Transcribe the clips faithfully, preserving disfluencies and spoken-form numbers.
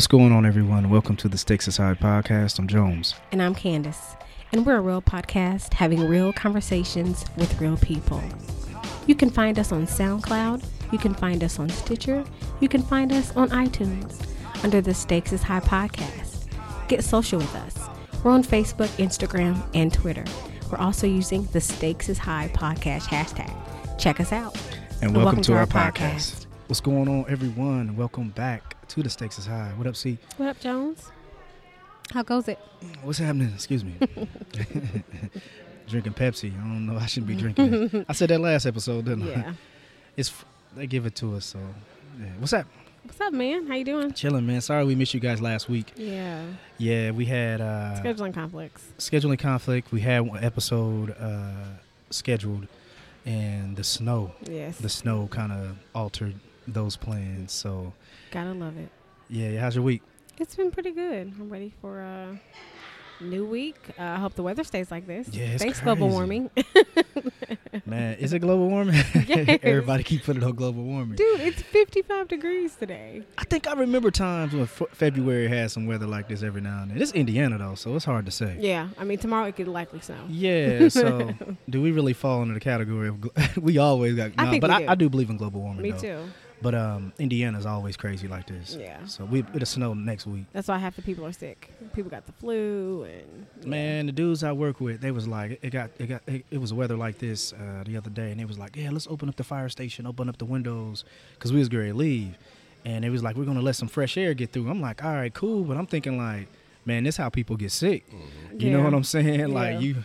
What's going on, everyone? Welcome to the Stakes is High podcast. I'm Jones. And I'm Candace. And we're a real podcast having real conversations with real people. You can find us on SoundCloud. You can find us on Stitcher. You can find us on iTunes under the Stakes is High podcast. Get social with us. We're on Facebook, Instagram, and Twitter. We're also using the Stakes is High podcast hashtag. Check us out. And welcome, and welcome to, to our, our podcast. podcast. What's going on, everyone? Welcome back to the Stakes is High. What up, C? What up, Jones? How goes it? What's happening? Excuse me. Drinking Pepsi. I don't know. I shouldn't be drinking that. I said that last episode, didn't yeah. I? Yeah. It's, they give it to us, so. Yeah. What's up? What's up, man? How you doing? Chilling, man. Sorry we missed you guys last week. Yeah. Yeah, we had... Uh, scheduling conflicts. Scheduling conflict. We had one episode uh, scheduled, and the snow. Yes. The snow kind of altered those plans, so... Gotta love it. Yeah. How's your week? It's been pretty good. I'm ready for a new week. Uh, I hope the weather stays like this. Yeah, it's Thanks, crazy. Global warming. Man, is it global warming? Yes. Everybody keep putting on global warming. Dude, it's fifty-five degrees today. I think I remember times when f- February had some weather like this every now and then. It's Indiana, though, so it's hard to say. Yeah. I mean, tomorrow it could likely snow. Yeah. So do we really fall under the category of glo- we always got no, I think but we do. I, I do believe in global warming. Me though. too. But um, Indiana's always crazy like this. Yeah. So we, it'll snow next week. That's why half the people are sick. People got the flu and. Yeah. Man, the dudes I work with, they was like, it got, it got, it, it was weather like this uh, the other day, and they was like, yeah, let's open up the fire station, open up the windows, because we was going to leave, and it was like, we're gonna let some fresh air get through. I'm like, all right, cool, but I'm thinking like, man, this is how people get sick. Mm-hmm. You yeah. know what I'm saying? Yeah. Like you.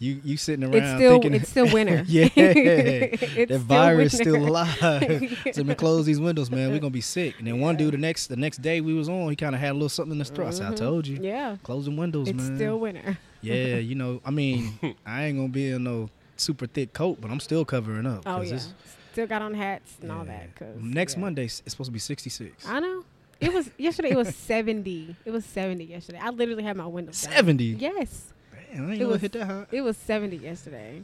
You you sitting around it's still, thinking it's still winter. Yeah, it's the virus still, still alive. So we close these windows, man. We're gonna be sick. And then yeah. one dude, the next the next day we was on, he kind of had a little something in his throat. Mm-hmm. I told you, yeah, closing windows, it's man. It's still winter. Yeah, you know, I mean, I ain't gonna be in no super thick coat, but I'm still covering up. Oh yeah, still got on hats and yeah. all that. Cause next yeah. Monday it's supposed to be sixty-six. I know. It was yesterday. It was seventy. It was seventy yesterday. I literally had my windows seventy. Down. Yes. Man, I ain't it, was, hit that high. It was seventy yesterday.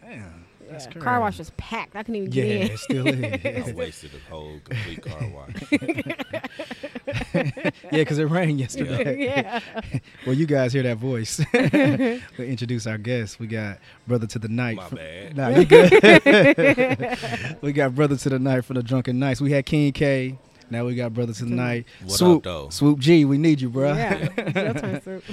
Damn, yeah. that's crazy. Car wash was packed. I couldn't even yeah, get in. Yeah, it still is. I wasted the whole complete car wash. Yeah, because it rained yesterday. Yeah. Well, you guys hear that voice. We'll introduce our guest. We got Brother to the Night. My from, bad. Nah, you good. We got Brother to the Night for the Drunken Nights. We had King K. Now we got Brother to the Night. What Swoop, up, though? Swoop G, we need you, bro. Yeah, your turn, Swoop.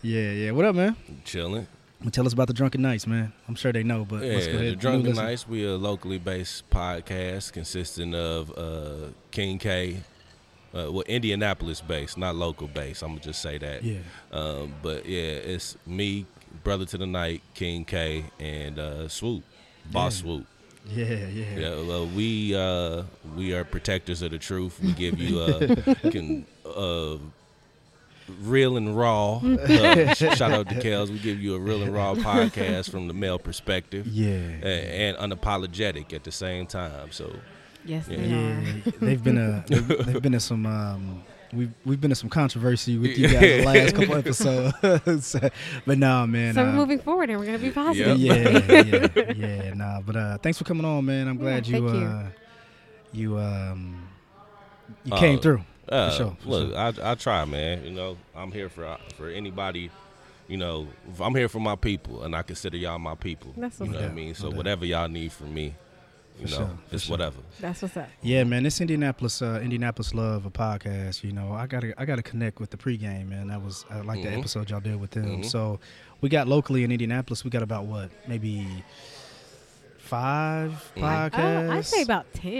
yeah, yeah. What up, man? Chilling. Tell us about the Drunken Nights, man. I'm sure they know, but yeah, let's go ahead. The Drunken Nights, we are a locally based podcast consisting of uh, King K. Uh, well, Indianapolis based, not local based. I'm going to just say that. Yeah. Um, but yeah, it's me, Brother to the Night, King K, and uh, Swoop, Boss yeah. Swoop. Yeah, yeah. yeah well, we uh, we are protectors of the truth. We give you uh, can, uh, real and raw. Uh, shout out to Kells. We give you a real and raw podcast from the male perspective. Yeah, and, and unapologetic at the same time. So, yes, yeah, they yeah. they've been a they've, they've been in some. Um, We've, we've been in some controversy with you guys the last couple episodes. But nah, man. So uh, we're moving forward and we're going to be positive. Yep. Yeah, yeah, yeah. Nah, but uh, thanks for coming on, man. I'm glad yeah, you, uh, you you um you uh, came through. Uh, for sure, for look, sure. I I try, man. You know, I'm here for for anybody. You know, I'm here for my people, and I consider y'all my people. That's what you know yeah, what I mean? So whatever y'all need from me. You for know, sure, it's sure. whatever. That's what's up. Yeah, man, this Indianapolis, uh, Indianapolis Love, a podcast. You know, I gotta, I gotta connect with the pregame, man. That was, I like mm-hmm. the episode y'all did with them. Mm-hmm. So, we got locally in Indianapolis, we got about what, maybe five mm-hmm. podcasts. Oh, I'd say about ten.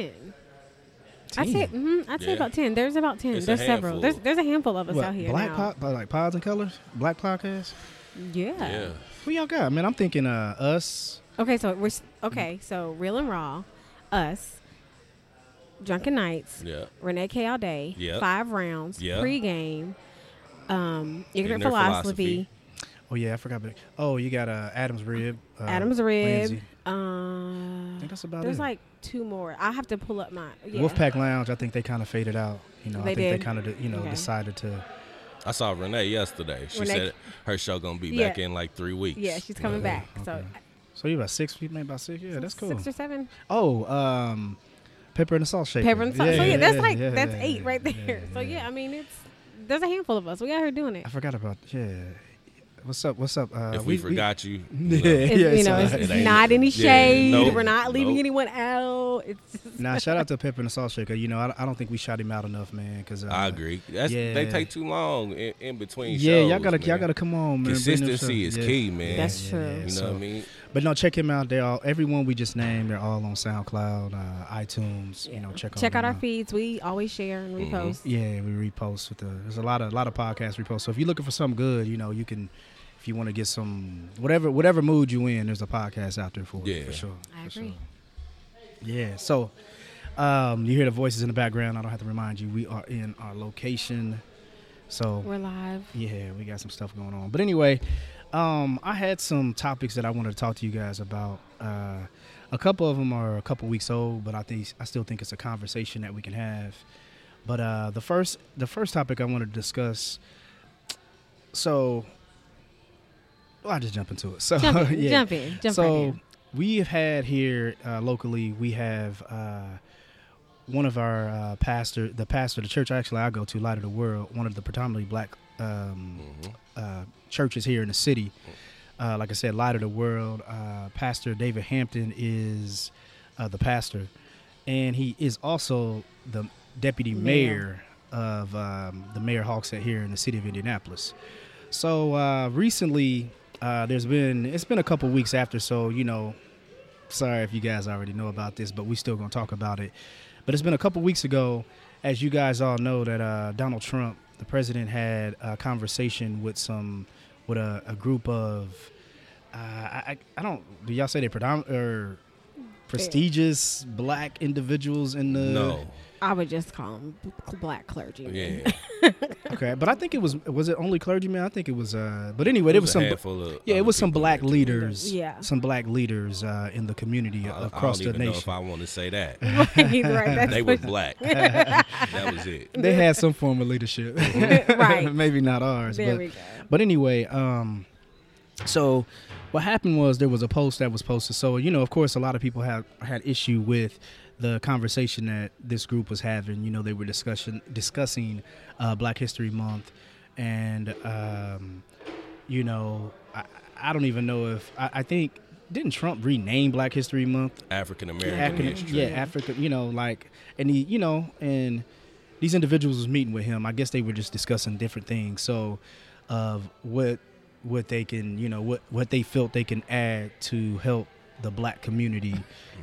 ten. I'd say, mm-hmm, I'd yeah. say about ten. There's about ten. It's there's several. There's, there's a handful of us what, out here black now. Po- like Pods and Colors, Black Podcasts. Yeah. Yeah. Who y'all got, man? I'm thinking uh, us. Okay, so we're okay. So Real and Raw, us, Drunken Nights, yeah. Renee K all day, yeah. Five Rounds, yeah. Pregame, um, Ignorant Philosophy. Philosophy. Oh yeah, I forgot. But oh, you got uh, Adam's Rib. Uh, Adam's Rib. Um, I think that's about there's it. There's like two more. I have to pull up my yeah. Wolfpack Lounge. I think they kind of faded out. You know, they I think did. they kind of you know okay. decided to. I saw Renee yesterday. She Renee, said her show gonna be yeah. back in like three weeks. Yeah, she's coming yeah. back. Okay. So. So you about six? We made about six. Yeah, six, that's cool. Six or seven. Oh, um, Pepper and the Salt Shaker. Pepper and the Salt. Yeah, so yeah, yeah that's yeah, like yeah, that's yeah, eight right there. Yeah, yeah. So yeah, I mean it's there's a handful of us. We got her doing it. I forgot about yeah. What's up? What's up? Uh, if we, we forgot we, you, you know, it's, yeah, you know, it's, it's it not any shade. Yeah, nope, We're not leaving nope. anyone out. It's nah, shout out to Pepper and the Salt Shaker. You know, I, I don't think we shout him out enough, man. Cause uh, I agree. That's, yeah. They take too long in, in between yeah, shows. Yeah, y'all gotta, man. y'all gotta come on, man. Consistency is yeah. key, man. That's true. Yeah, yeah, you know so, what I mean? But no, check him out. They all, everyone we just named, they're all on SoundCloud, uh, iTunes. Yeah. You know, check check out our out. feeds. We always share and repost. Mm-hmm. Yeah, we repost with the. There's a lot of a lot of podcasts repost. So if you're looking for something good, you know, you can. You want to get some whatever whatever mood you in, there's a podcast out there for yeah. you, for sure. I for agree. Sure. Yeah. So um, you hear the voices in the background. I don't have to remind you, we are in our location. So we're live. Yeah, we got some stuff going on. But anyway, um, I had some topics that I wanted to talk to you guys about. Uh, a couple of them are a couple weeks old, but I think I still think it's a conversation that we can have. But uh, the first the first topic I wanted to discuss. So. Well, I just jump into it. So jump in, yeah. jump in, jump so right in. We have had here uh, locally. We have uh, one of our uh, pastor, the pastor of the church actually I go to, Light of the World, one of the predominantly black um, mm-hmm. uh, churches here in the city. Uh, like I said, Light of the World. Uh, Pastor David Hampton is uh, the pastor, and he is also the deputy mayor, mayor of um, the mayor Hawkshead here in the city of Indianapolis. So uh, recently. Uh, there's been, it's been a couple weeks after, so, you know, sorry if you guys already know about this, but we still going to talk about it. But it's been a couple weeks ago, as you guys all know, that uh, Donald Trump, the president, had a conversation with some, with a, a group of, uh, I, I don't, do y'all say they predominant or prestigious black individuals in the... No. I would just call them black clergymen. Yeah. Okay, but I think it was was it only clergymen? I think it was. Uh, but anyway, it was, it was some. Of, yeah, it was some black leaders. Yeah. Some black leaders uh, in the community I, across I don't the even nation. Know if I want to say that. Right, right, they were black. That was it. They had some form of leadership. Right. Maybe not ours. There but, we go. But anyway, um, so what happened was there was a post that was posted. So you know, of course, a lot of people have had issue with the conversation that this group was having. You know, they were discussion, discussing uh, Black History Month. And, um, you know, I, I don't even know if, I, I think, didn't Trump rename Black History Month? African-American African, history. Yeah, Africa, you know, like, and he, you know, and these individuals was meeting with him. I guess they were just discussing different things. So of what what they can, you know, what, what they felt they can add to help the black community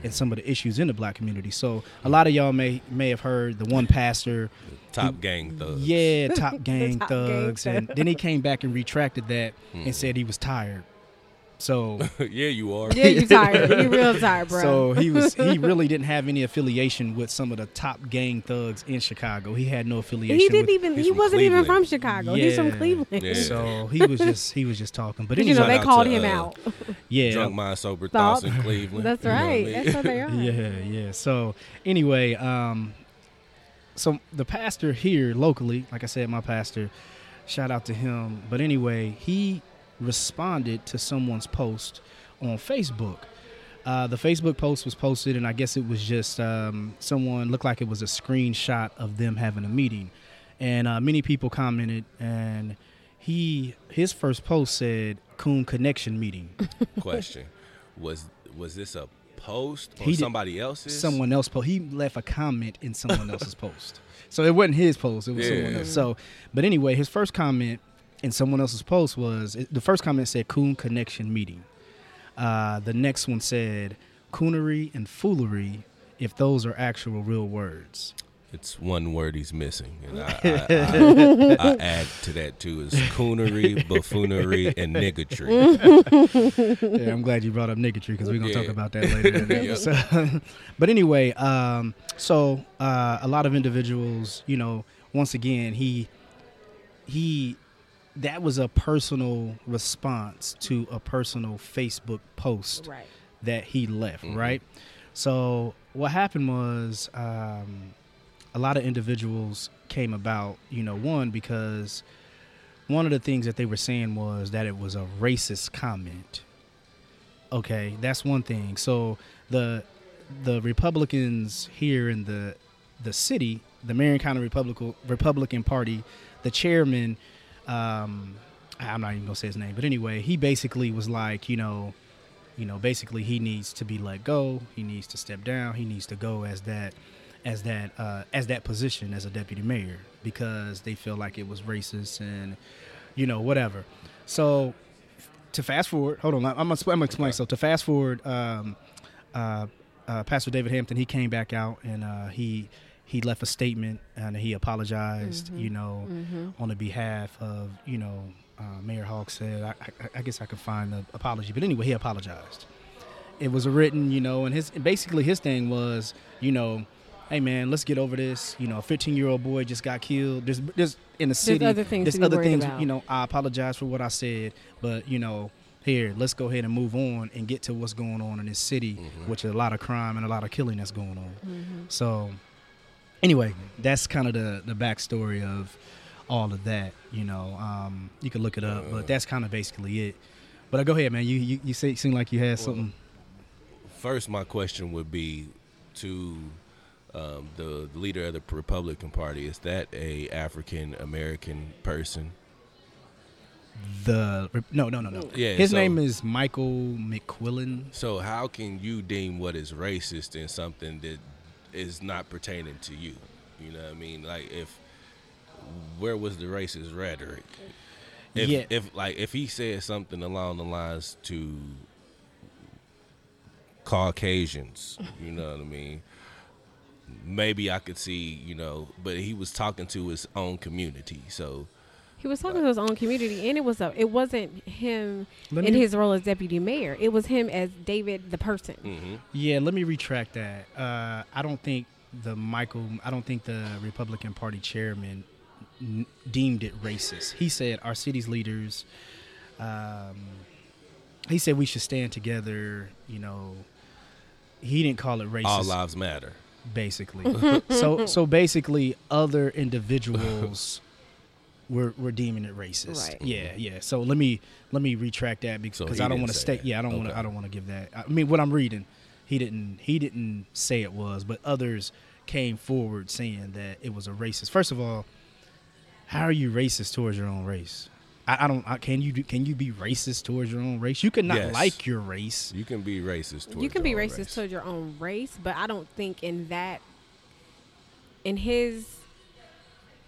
and some of the issues in the black community. So a lot of y'all may may have heard the one pastor, the top who, gang thugs. Yeah, top gang top thugs. Gang and then he came back and retracted that mm. and said he was tired. So yeah, you are. Yeah, you tired. You real tired, bro. So he was. He really didn't have any affiliation with some of the top gang thugs in Chicago. He had no affiliation. He didn't with, even. He wasn't Cleveland. even from Chicago. Yeah. He's from Cleveland. Yeah. So he was just. He was just talking. But anyway, you know, they called to, him uh, out. Yeah, drunk mind, sober thoughts in Cleveland. That's right. You know what I mean? That's what they are. Yeah, yeah. So anyway, um, so the pastor here locally, like I said, my pastor, shout out to him. But anyway, he responded to someone's post on Facebook. Uh, the Facebook post was posted, and I guess it was just um, someone, looked like it was a screenshot of them having a meeting. And uh, many people commented, and he his first post said, Coon Connection meeting. Question. Was was this a post or he somebody did, else's? Someone else post. He left a comment in someone else's post. So it wasn't his post. It was yeah. someone else. So, but anyway, his first comment and someone else's post was, the first comment said, Coon Connection meeting. Uh, the next one said, coonery and foolery, if those are actual real words. It's one word he's missing. And I, I, I, I add to that, too, is coonery, buffoonery, and niggatry. Yeah, I'm glad you brought up niggatry because we're going to yeah. talk about that later in the episode. But anyway, um, so uh, a lot of individuals, you know, once again, he he... that was a personal response to a personal Facebook post right. that he left, mm-hmm. right? So what happened was um, a lot of individuals came about, you know, one, because one of the things that they were saying was that it was a racist comment. Okay, that's one thing. So the the Republicans here in the the city the Marion County Republican Republican Party, the chairman, um, I'm not even gonna say his name, but anyway, he basically was like, you know, you know, basically he needs to be let go. He needs to step down. He needs to go as that, as that, uh, as that position as a deputy mayor, because they feel like it was racist and, you know, whatever. So to fast forward, hold on, I'm gonna, I'm gonna explain. So to fast forward, um, uh, uh, Pastor David Hampton, he came back out and uh, he he left a statement and he apologized, mm-hmm. you know, mm-hmm. on the behalf of, you know, uh, Mayor Hawk said, I, I, I guess I could find the apology. But anyway, he apologized. It was written, you know, and his basically his thing was, you know, hey, man, let's get over this. You know, a fifteen-year-old boy just got killed. There's, there's in the city. There's other things. There's other things. About. You know, I apologize for what I said, but you know, here, let's go ahead and move on and get to what's going on in this city, mm-hmm. which is a lot of crime and a lot of killing that's going on. Mm-hmm. So, anyway, that's kind of the the backstory of all of that. You know, um, you can look it up, uh, but that's kind of basically it. But uh, go ahead, man. You you you say, seem like you had well, something. First, my question would be to. Um, the leader of the Republican Party, is that a African American person? The no, no, no, no. Yeah, his so, name is Michael McQuillan. So how can you deem what is racist in something that is not pertaining to you? You know what I mean? Like, if where was the racist rhetoric? If, yeah. If like if he said something along the lines to Caucasians, you know what I mean? Maybe I could see, you know, but he was talking to his own community, so he was talking uh, to his own community, and it was a, it wasn't him in me, his role as deputy mayor. It was him as David, the person. Mm-hmm. Yeah, let me retract that. Uh, I don't think the Michael, I don't think the Republican Party chairman n- deemed it racist. He said our city's leaders. Um, he said we should stand together. You know, he didn't call it racist. All lives matter. Basically, so so basically, other individuals were were deeming it racist. Right. Yeah, yeah. So let me let me retract that because so I don't want to state. Yeah, I don't okay. want to. I don't want to give that. I mean, what I'm reading, he didn't he didn't say it was, but others came forward saying that it was a racist. First of all, how are you racist towards your own race? I, I don't. I, can you do, can you be racist towards your own race? You can not yes. like your race. You can be racist. Towards you can your be racist race. towards your own race, but I don't think in that, in his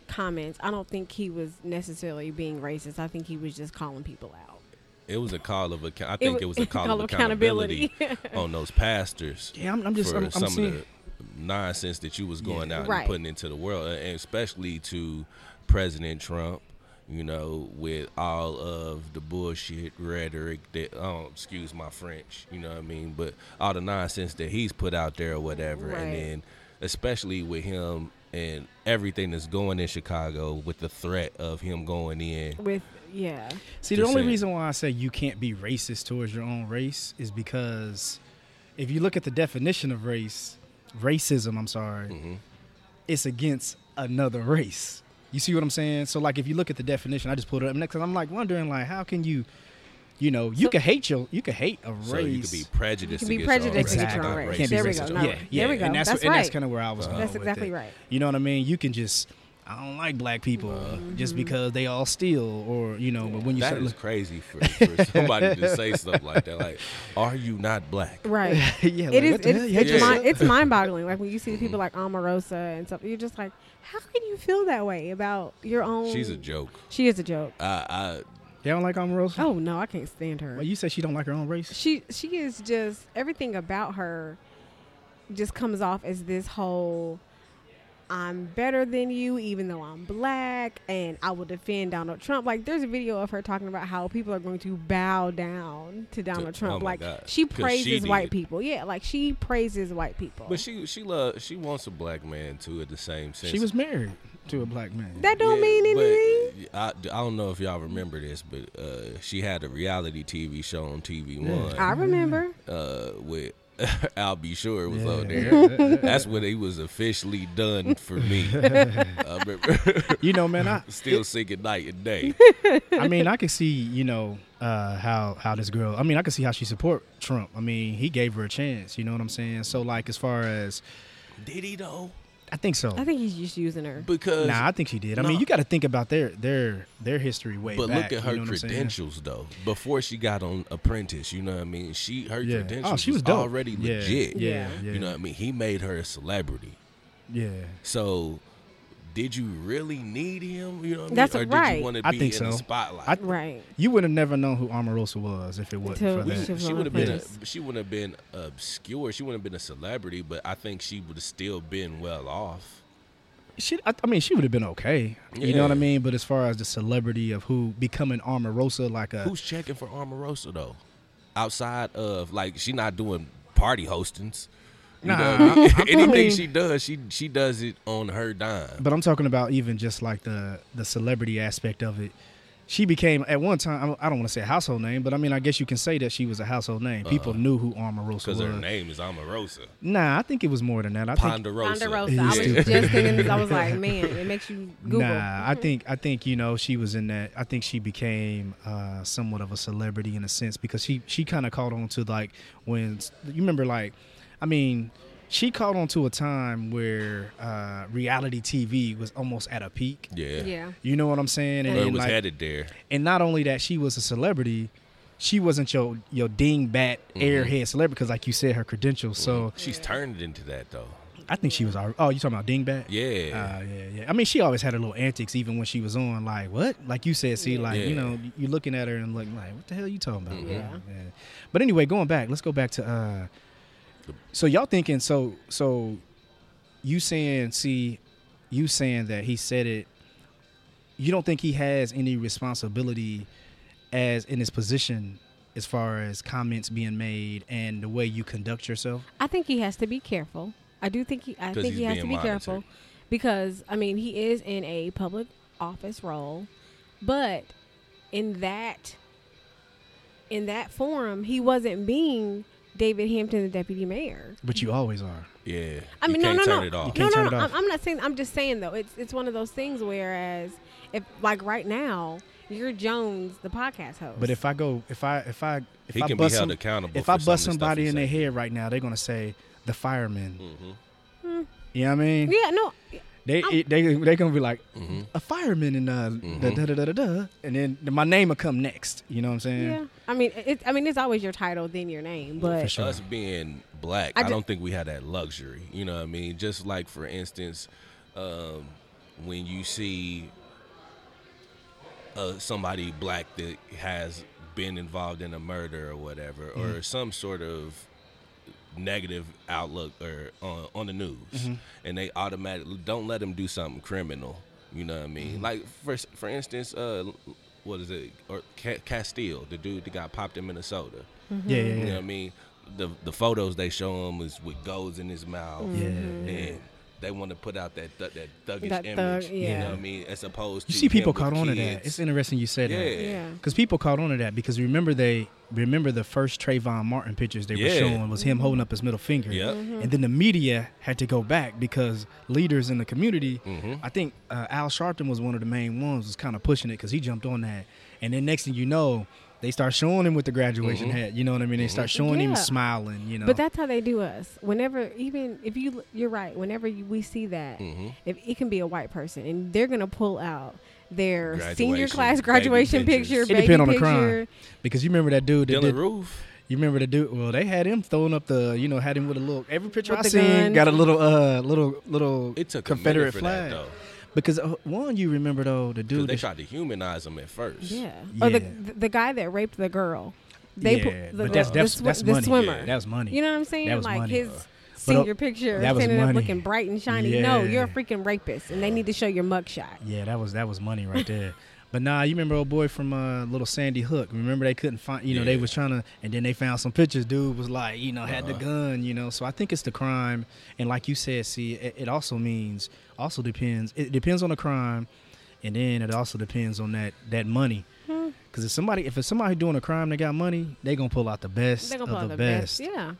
comments, I don't think he was necessarily being racist. I think he was just calling people out. It was a call of account. I think it was, it was a call, call of accountability, accountability on those pastors. Yeah, I'm, I'm just for I'm, I'm some seeing. of the nonsense that you was going yeah. out right. and putting into the world, and especially to President Trump. You know, with all of the bullshit rhetoric that, oh, excuse my French, you know what I mean? But all the nonsense that he's put out there or whatever. Right. And then especially with him and everything that's going in Chicago with the threat of him going in. With, yeah. See, the only saying. reason why I say you can't be racist towards your own race is because if you look at the definition of race, racism, I'm sorry, mm-hmm. it's against another race. You see what I'm saying? So, like, if you look at the definition, I just pulled it up next, and I'm like wondering, like, how can you, you know, you so, can hate your, you can hate a race. So you could be prejudiced. You could be prejudiced against your own race. Exactly. There we go. No. Yeah, yeah. There we go. And that's, that's right. And that's kind of where I was uh, going. That's exactly with it. right. You know what I mean? You can just, I don't like black people mm-hmm. just because they all steal, or you know. Yeah. But when you that start is look- crazy for, for somebody to say stuff like that. Like, are you not black? Right. yeah. Like, it is. It's, it's, yeah. mind, it's mind-boggling. Like when you see people like Omarosa and stuff, you're just like. How can you feel that way about your own? She's a joke. She is a joke. Uh, I. You don't like Omarosa? Oh no, I can't stand her. Well, you said she don't like her own race. She she is just everything about her, just comes off as this whole, I'm better than you, even though I'm black, and I will defend Donald Trump. Like there's a video of her talking about how people are going to bow down to Donald to, Trump. Oh like God. She praises she white people. Yeah, like she praises white people. But she she loves she wants a black man too. At the same sense, she was married to a black man. That don't yeah, mean anything. I, I don't know if y'all remember this, but uh, she had a reality T V show on T V One. Yeah. I remember. Uh, with. I'll be sure it was yeah. on there. That's when he was officially done for me. I remember. You know, man, I still singing night and day. I mean, I can see, you know, uh, how how this girl. I mean, I can see how she support Trump. I mean, he gave her a chance. You know what I'm saying? So, like, as far as did he though? I think so. I think he's just using her. Because nah, I think she did. I nah. mean, you got to think about their their their history way but back. But look at her you know credentials though. Before she got on Apprentice, you know what I mean? She her yeah. credentials oh, she was, was already yeah. legit. Yeah. yeah, you know what I mean? He made her a celebrity. Yeah. So did you really need him? You know what That's I mean? Or right. did you want to be I think in so. the spotlight? I, right. You would have never known who Omarosa was if it wasn't for that. She would have been a, she wouldn't have been obscure. She wouldn't have been a celebrity, but I think she would have still been well off. She, I, I mean, she would have been okay. Yeah. You know what I mean? But as far as the celebrity of who becoming Omarosa, like a who's checking for Omarosa though? Outside of like she not doing party hostings. You know, nah, I, I anything mean, she does, she she does it on her dime. But I'm talking about even just like the the celebrity aspect of it. She became at one time. I don't want to say a household name, but I mean, I guess you can say that she was a household name. Uh, People knew who Omarosa was because her name is Omarosa. Nah, I think it was more than that. I Ponderosa. Think, Ponderosa. I was just thinking this. I was like, man, it makes you Google. Nah, I think I think you know she was in that. I think she became uh, somewhat of a celebrity in a sense because she she kind of caught on to like when you remember like. I mean, she caught on to a time where uh, reality T V was almost at a peak. Yeah. yeah. You know what I'm saying? And, well, it was like, headed there. And not only that, she was a celebrity. She wasn't your, your dingbat mm-hmm. airhead celebrity because, like you said, her credentials. Mm-hmm. So she's turned into that, though. I think she was. Oh, you talking about dingbat? Yeah. Uh, yeah, yeah. I mean, she always had her little antics, even when she was on. Like what? Like you said, see, like yeah. you know, you're looking at her and looking like, what the hell are you talking about? Mm-hmm. Yeah. yeah. But anyway, going back, let's go back to. Uh, So y'all thinking so so you saying see you saying that he said it, you don't think he has any responsibility as in his position as far as comments being made and the way you conduct yourself? I think he has to be careful. I do think he I think he has to be monitored. careful because I mean he is in a public office role, but in that in that forum he wasn't being David Hampton, the deputy mayor. But you always are. Yeah. I mean, you can't no, no, no. turn it off. You can't no, no, no. Turn it off. I'm not saying. I'm just saying though. It's it's one of those things. Whereas, if like right now, you're Jones, the podcast host. But if I go, if I, if I, if he I can bust be held some, accountable. If I bust somebody in their head right now, they're gonna say the fireman. Mm-hmm. Mm. You know what I mean? Yeah. No. They it, they they gonna be like mm-hmm. a fireman and uh mm-hmm. da, da da da da and then my name will come next. You know what I'm saying? Yeah. I mean, it's I mean it's always your title then your name. But for sure. Us being black, I, I don't d- think we have that luxury. You know what I mean? Just like for instance, um, when you see uh, somebody black that has been involved in a murder or whatever, mm-hmm. or some sort of negative outlook or uh, on the news mm-hmm. and they automatically don't let them do something criminal, you know what I mean? Mm-hmm. Like for for instance uh what is it or Ca- Castile, the dude that got popped in Minnesota. Mm-hmm. yeah, yeah, yeah you know what I mean, the the photos they show him is with golds in his mouth. Mm-hmm. And they want to put out that th- that thuggish that image, thug, yeah. you know what I mean, as opposed to you see people caught on to that. It's interesting you said yeah. that, yeah, because people caught on to that because remember they remember the first Trayvon Martin pictures they yeah. were showing was him mm-hmm. holding up his middle finger, yep. mm-hmm. and then the media had to go back because leaders in the community, mm-hmm. I think uh, Al Sharpton was one of the main ones, was kind of pushing it because he jumped on that, and then next thing you know. They start showing him with the graduation mm-hmm. hat. You know what I mean? They start showing yeah. him smiling, you know. But that's how they do us. Whenever, even if you, you're right, whenever you, we see that, mm-hmm. if it can be a white person, and they're going to pull out their graduation, senior class graduation picture. It depends on the crime. Because you remember that dude. That did, Roof. You remember the dude. Well, they had him throwing up the, you know, had him with a little, every picture I seen got a little, uh, little, little it took Confederate flag. That, though. Because uh, one, you remember though the dude they tried to humanize him at first. Yeah, yeah. Or the, the the guy that raped the girl. They yeah, pu- the, but that's that's, the, that's the money. Swimmer. Yeah, that was money. You know what I'm saying? That was like money. His senior uh, picture ended up looking bright and shiny. Yeah. No, you're a freaking rapist, and they need to show your mugshot. Yeah, that was that was money right there. But nah, you remember old boy from uh, Little Sandy Hook? Remember they couldn't find, you know, yeah. they was trying to, and then they found some pictures. Dude was like, you know, had uh-huh. the gun, you know. So I think it's the crime, and like you said, see, it, it also means, also depends. It depends on the crime, and then it also depends on that that money. Because hmm. if somebody, if it's somebody doing a crime that got money, they gonna pull out the best they gonna pull of out the, the best. best. Yeah,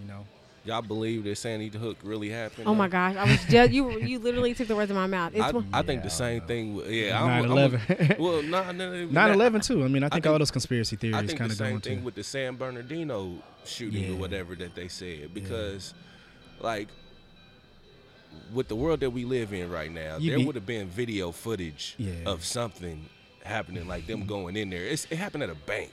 you know. Y'all believe that Sandy Hook really happened? Oh, my gosh. I was just, you you literally took the words in my mouth. It's I, one, I think yeah, the same thing. Yeah, nine eleven. Well, nine eleven, too. I mean, I think, I think all those conspiracy theories kind of going to. I think the same thing to. With the San Bernardino shooting yeah. or whatever that they said. Because, yeah. like, with the world that we live in right now, you there would have been video footage yeah. of something happening, like them going in there. It's, it happened at a bank.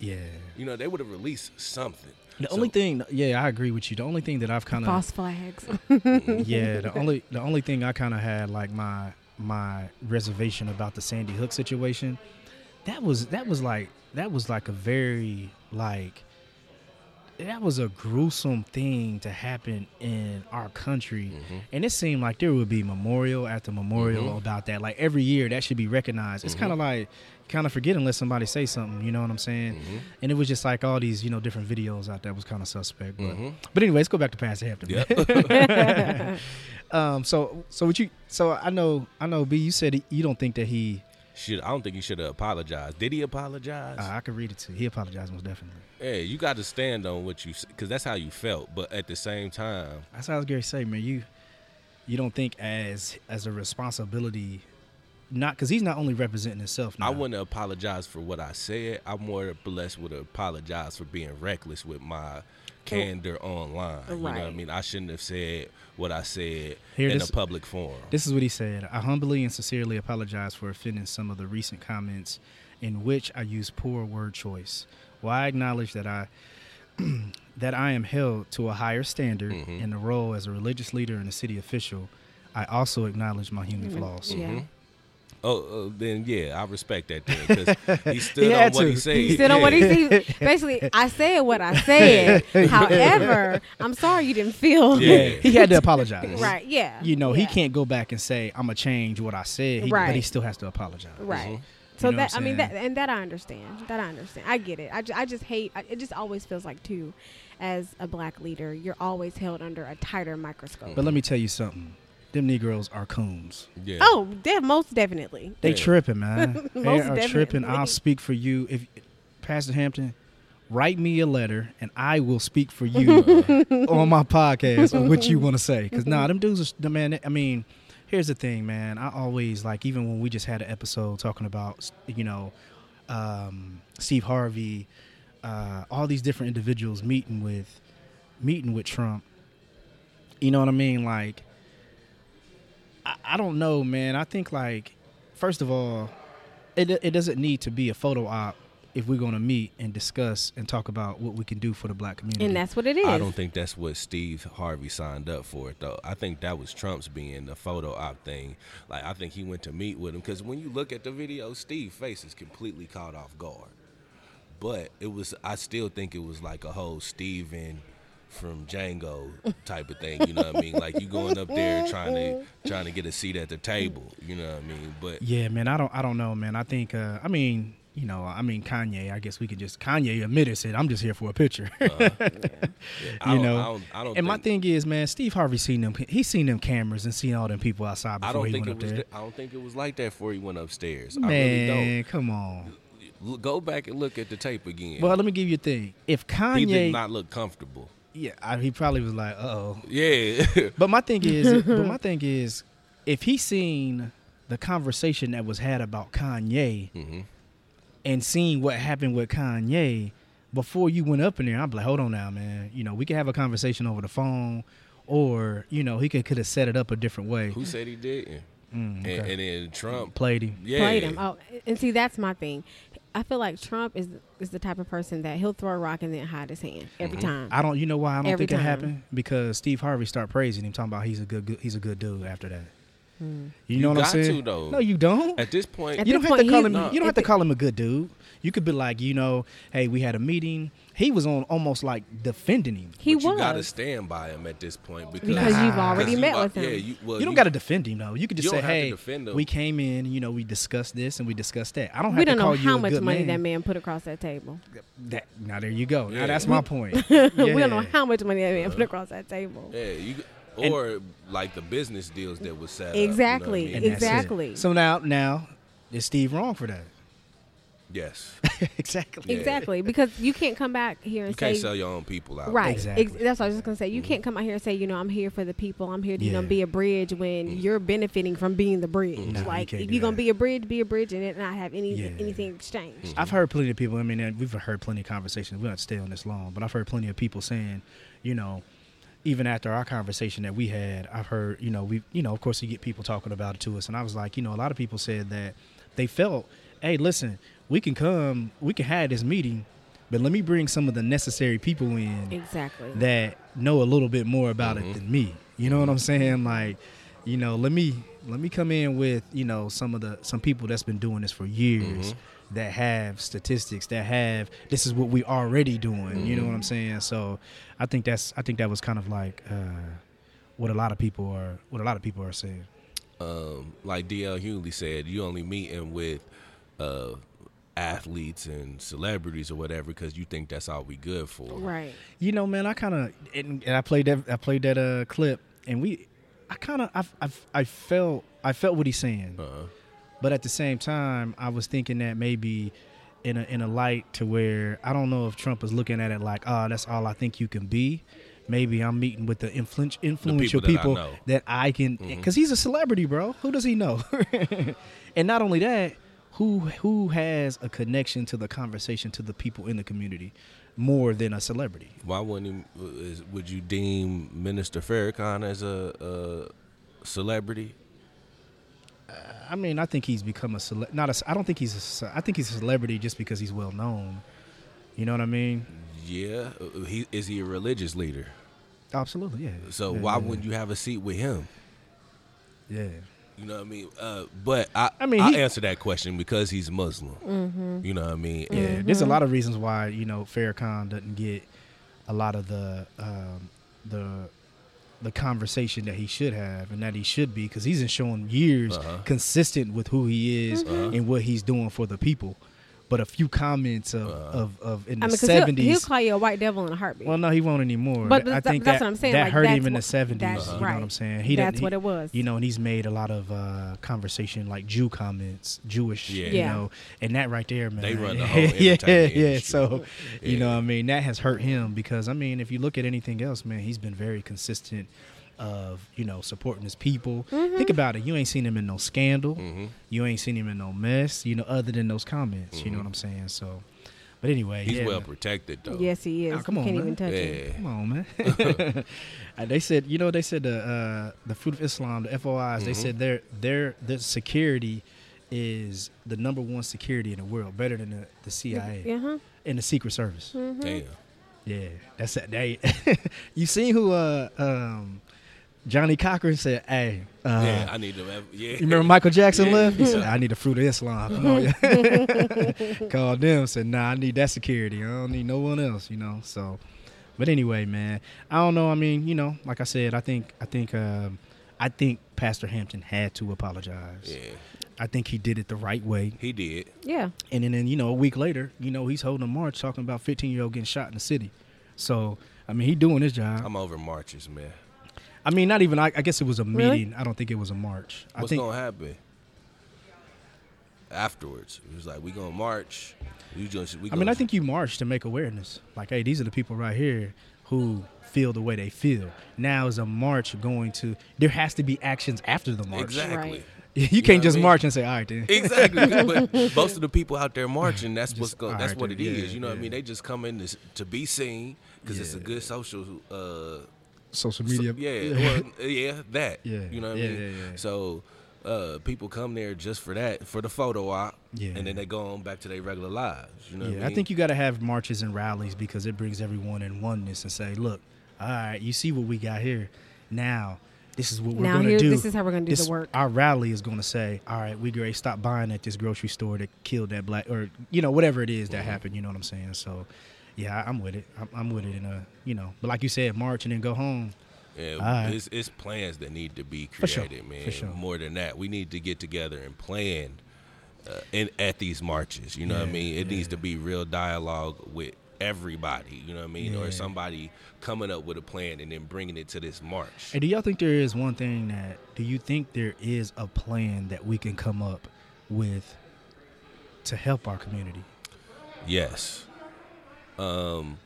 Yeah. You know, they would have released something. The so, only thing, yeah, I agree with you. The only thing that I've kind of... False flags. yeah, the only the only thing I kind of had, like, my my reservation about the Sandy Hook situation, that was that was like that was like a very, like... that was a gruesome thing to happen in our country. Mm-hmm. And it seemed like there would be memorial after memorial mm-hmm. about that. Like every year that should be recognized. Mm-hmm. It's kind of like, kind of forget unless somebody say something, you know what I'm saying? Mm-hmm. And it was just like all these, you know, different videos out there was kind of suspect. But, mm-hmm. but anyway, let's go back to Pastor Hampton. Yep. um, so, so what you, so I know, I know B, you said you don't think that he, Should, I don't think he should have apologized. Did he apologize? Uh, I can read it too. He apologized most definitely. Hey, you got to stand on what you, because that's how you felt. But at the same time, that's how I was going to say, man. You, you don't think as as a responsibility, not because he's not only representing himself now. I wouldn't apologize for what I said. I'm more blessed with apologize for being reckless with my candor online. Right. You know what I mean? I shouldn't have said what I said Here, in this, a public forum. This is what he said. I humbly and sincerely apologize for offending some of the recent comments in which I used poor word choice. Well, I acknowledge that I that I am held to a higher standard mm-hmm. in the role as a religious leader and a city official. I also acknowledge my human mm-hmm. flaws. Yeah. Mm-hmm. Oh, uh, then, yeah, I respect that thing because he stood he on what to. he said. He stood yeah. on what he said. Basically, I said what I said. However, I'm sorry you didn't feel. Yeah. He had to apologize. Right, yeah. You know, yeah. he can't go back and say, I'm going to change what I said, he, right. but he still has to apologize. Right. Mm-hmm. So, you know that, I mean, that, and that I understand. That I understand. I get it. I, ju- I just hate, I, it just always feels like, too, as a black leader, you're always held under a tighter microscope. But let me tell you something. Them Negroes are coons. Yeah. Oh, de- most definitely. They yeah. tripping, man. most they are definitely. tripping. I'll speak for you. If Pastor Hampton, write me a letter, and I will speak for you on my podcast on what you want to say. Because, nah, them dudes are, the man, I mean, here's the thing, man. I always, like, even when we just had an episode talking about, you know, um, Steve Harvey, uh, all these different individuals meeting with, meeting with Trump. You know what I mean? Like, I don't know, man. I think, like, first of all, it it doesn't need to be a photo op if we're going to meet and discuss and talk about what we can do for the black community. And that's what it is. I don't think that's what Steve Harvey signed up for, though. I think that was Trump's being the photo op thing. Like, I think he went to meet with him. Because when you look at the video, Steve's face is completely caught off guard. But it was, I still think it was like a whole Steve and from Django type of thing, you know what I mean? Like you going up there trying to trying to get a seat at the table, you know what I mean? But yeah, man, I don't I don't know, man. I think uh, I mean, you know, I mean Kanye. I guess we could just Kanye admitted said, "I'm just here for a picture." uh-huh. yeah. Yeah. You know, I don't, I don't, I don't and my thing is, man, Steve Harvey seen them. He's seen them cameras and seen all them people outside before I don't he think went it up was there. Th- I don't think it was like that before he went upstairs. Man, I really don't. Man, come on. Go back and look at the tape again. Well, let me give you a thing. If Kanye, he did not look comfortable. Yeah, I, he probably was like, uh-oh. Yeah. But my thing is, but my thing is, if he seen the conversation that was had about Kanye mm-hmm. and seen what happened with Kanye before you went up in there, I'm like, hold on now, man. You know, we could have a conversation over the phone or, you know, he could could have set it up a different way. Who said he didn't? Mm, okay. and, and then Trump. Played him. Yeah. Played him. Oh, and see, that's my thing. I feel like Trump is is the type of person that he'll throw a rock and then hide his hand every mm-hmm. time. I don't, you know why I don't every think it happened? Because Steve Harvey started praising him, talking about he's a good, good he's a good dude. After that, mm. you, you know what I'm saying? You got to though. No, you don't. At this point, At you this don't point, have to call him. Not. You don't have to call him a good dude. You could be like, you know, hey, we had a meeting. He was on almost like defending him. He but was. You got to stand by him at this point because, because you've already you met are, with him. Yeah, you, well, you don't got to defend him though. You could just say, "Hey, we came in. You know, we discussed this and we discussed that." I don't have we to don't call know you how a much good money man. That man put across that table. That now there you go. Yeah. Now that's my point. Yeah. We don't know how much money that man uh-huh. put across that table. Yeah, you. Or and, like the business deals that was set exactly, up. You know I mean? Exactly. Exactly. So now, now is Steve wrong for that? Yes. exactly. Yeah. Exactly. Because you can't come back here and you say. You can't sell your own people out. Right. Exactly. Ex- that's what I was just going to say. You mm-hmm. can't come out here and say, you know, I'm here for the people. I'm here to yeah. you know, be a bridge when mm-hmm. you're benefiting from being the bridge. Mm-hmm. No, like, you if you're going to be a bridge, be a bridge and it not have any, yeah. anything exchanged. Mm-hmm. I've heard plenty of people. I mean, we've heard plenty of conversations. We don't have to stay on this long, but I've heard plenty of people saying, you know, even after our conversation that we had, I've heard, you know, we, you know, of course you get people talking about it to us. And I was like, you know, a lot of people said that they felt, hey, listen, we can come, we can have this meeting, but let me bring some of the necessary people in exactly that know a little bit more about mm-hmm. it than me. You know mm-hmm. what I'm saying? Like, you know, let me, let me come in with, you know, some of the, some people that's been doing this for years mm-hmm. that have statistics, that have, this is what we already doing. Mm-hmm. You know what I'm saying? So I think that's, I think that was kind of like uh, what a lot of people are, what a lot of people are saying. Um, like D L Hughley said, you only meeting with uh, athletes and celebrities or whatever because you think that's all we good for. Right. You know, man, I kind of, and, and I played that, I played that uh, clip, and we, I kind of, I, I, I felt, I felt what he's saying, uh-huh. but at the same time, I was thinking that maybe in a, in a light to where I don't know if Trump is looking at it like, oh, that's all I think you can be. Maybe I'm meeting with the influ- influential the people, that, people I that I can, because mm-hmm. he's a celebrity, bro. Who does he know? And not only that, who who has a connection to the conversation, to the people in the community, more than a celebrity? Why wouldn't he, would you deem Minister Farrakhan as a, a celebrity? Uh, I mean, I think he's become a cele- not a. I don't think he's. A, I think he's a celebrity just because he's well known. You know what I mean? Yeah, he is he a religious leader? Absolutely, yeah. So yeah, why yeah. wouldn't you have a seat with him? Yeah. You know what I mean? Uh, but I I mean, he, answer that question because he's Muslim. Mm-hmm. You know what I mean? Yeah, mm-hmm. There's a lot of reasons why, you know, Farrakhan doesn't get a lot of the um, the the conversation that he should have and that he should be, because he's been showing years uh-huh. consistent with who he is mm-hmm. and what he's doing for the people. But a few comments of, uh, of, of in the I mean, seventies. He'll, he'll call you a white devil in a heartbeat. Well, no, he won't anymore. But th- I think that's that, what I'm saying. That like, hurt him in the seventies. That's uh-huh. You know right. what I'm saying? He that's he, what it was. You know, and he's made a lot of uh, conversation like Jew comments, Jewish, yeah. you yeah. know, and that right there, man. They run the whole yeah, yeah, yeah. So, yeah. you know what I mean? That has hurt him because, I mean, if you look at anything else, man, he's been very consistent of, you know, supporting his people. Mm-hmm. Think about it. You ain't seen him in no scandal. Mm-hmm. You ain't seen him in no mess, you know, other than those comments. Mm-hmm. You know what I'm saying? So, but anyway. He's yeah, well man. protected, though. Yes, he is. Oh, come you on, can't man. even touch yeah. him. Come on, man. They said, you know, they said the uh, the Fruit of Islam, the F O Is, mm-hmm. they said their, their, their security is the number one security in the world, better than the, the C I A mm-hmm. and the Secret Service. Mm-hmm. Damn. Yeah. That's that. They, you seen who... Uh, um, Johnny Cochran said, hey, uh, yeah, I need to have, yeah. You remember Michael Jackson yeah. left? He yeah. said, I need the Fruit of Islam. Come on. Called them, said, nah, I need that security. I don't need no one else, you know. So, but anyway, man, I don't know. I mean, you know, like I said, I think, I think, um, I think Pastor Hampton had to apologize. Yeah. I think he did it the right way. He did. Yeah. And then, then you know, a week later, you know, he's holding a march talking about fifteen year old getting shot in the city. So, I mean, he doing his job. I'm over marches, man. I mean, not even, I, I guess it was a meeting. Really? I don't think it was a march. I What's going to happen afterwards? It was like, we going to march. We just, we I mean, I think you march to make awareness. Like, hey, these are the people right here who feel the way they feel. Now is a march going to, there has to be actions after the march. Exactly. Right. You, you can't just I mean? march and say, all right, then. Exactly. But most of the people out there marching, that's just, what's go, that's right, what it yeah, is. You know yeah. what I mean? They just come in to, to be seen because yeah. it's a good social uh social media. So, yeah, well, yeah, that. Yeah, you know what yeah, I mean? Yeah, yeah. So uh, people come there just for that, for the photo op, yeah. and then they go on back to their regular lives. You know yeah, what I mean? I think you got to have marches and rallies because it brings everyone in oneness and say, look, all right, you see what we got here. Now, this is what we're going to do. This is how we're going to do this, the work. Our rally is going to say, all right, we great, stop buying at this grocery store that killed that black, or, you know, whatever it is that mm-hmm. happened, you know what I'm saying? So... Yeah, I'm with it. I'm, I'm with it, in a, you know. But like you said, march and then go home. Yeah, right. it's, it's plans that need to be created, for sure, man. For sure. More than that, we need to get together and plan uh, in, at these marches. You know yeah, what I mean? It yeah. needs to be real dialogue with everybody. You know what I mean? Yeah. Or somebody coming up with a plan and then bringing it to this march. And do y'all think there is one thing that? Do you think there is a plan that we can come up with to help our community? Yes. Um,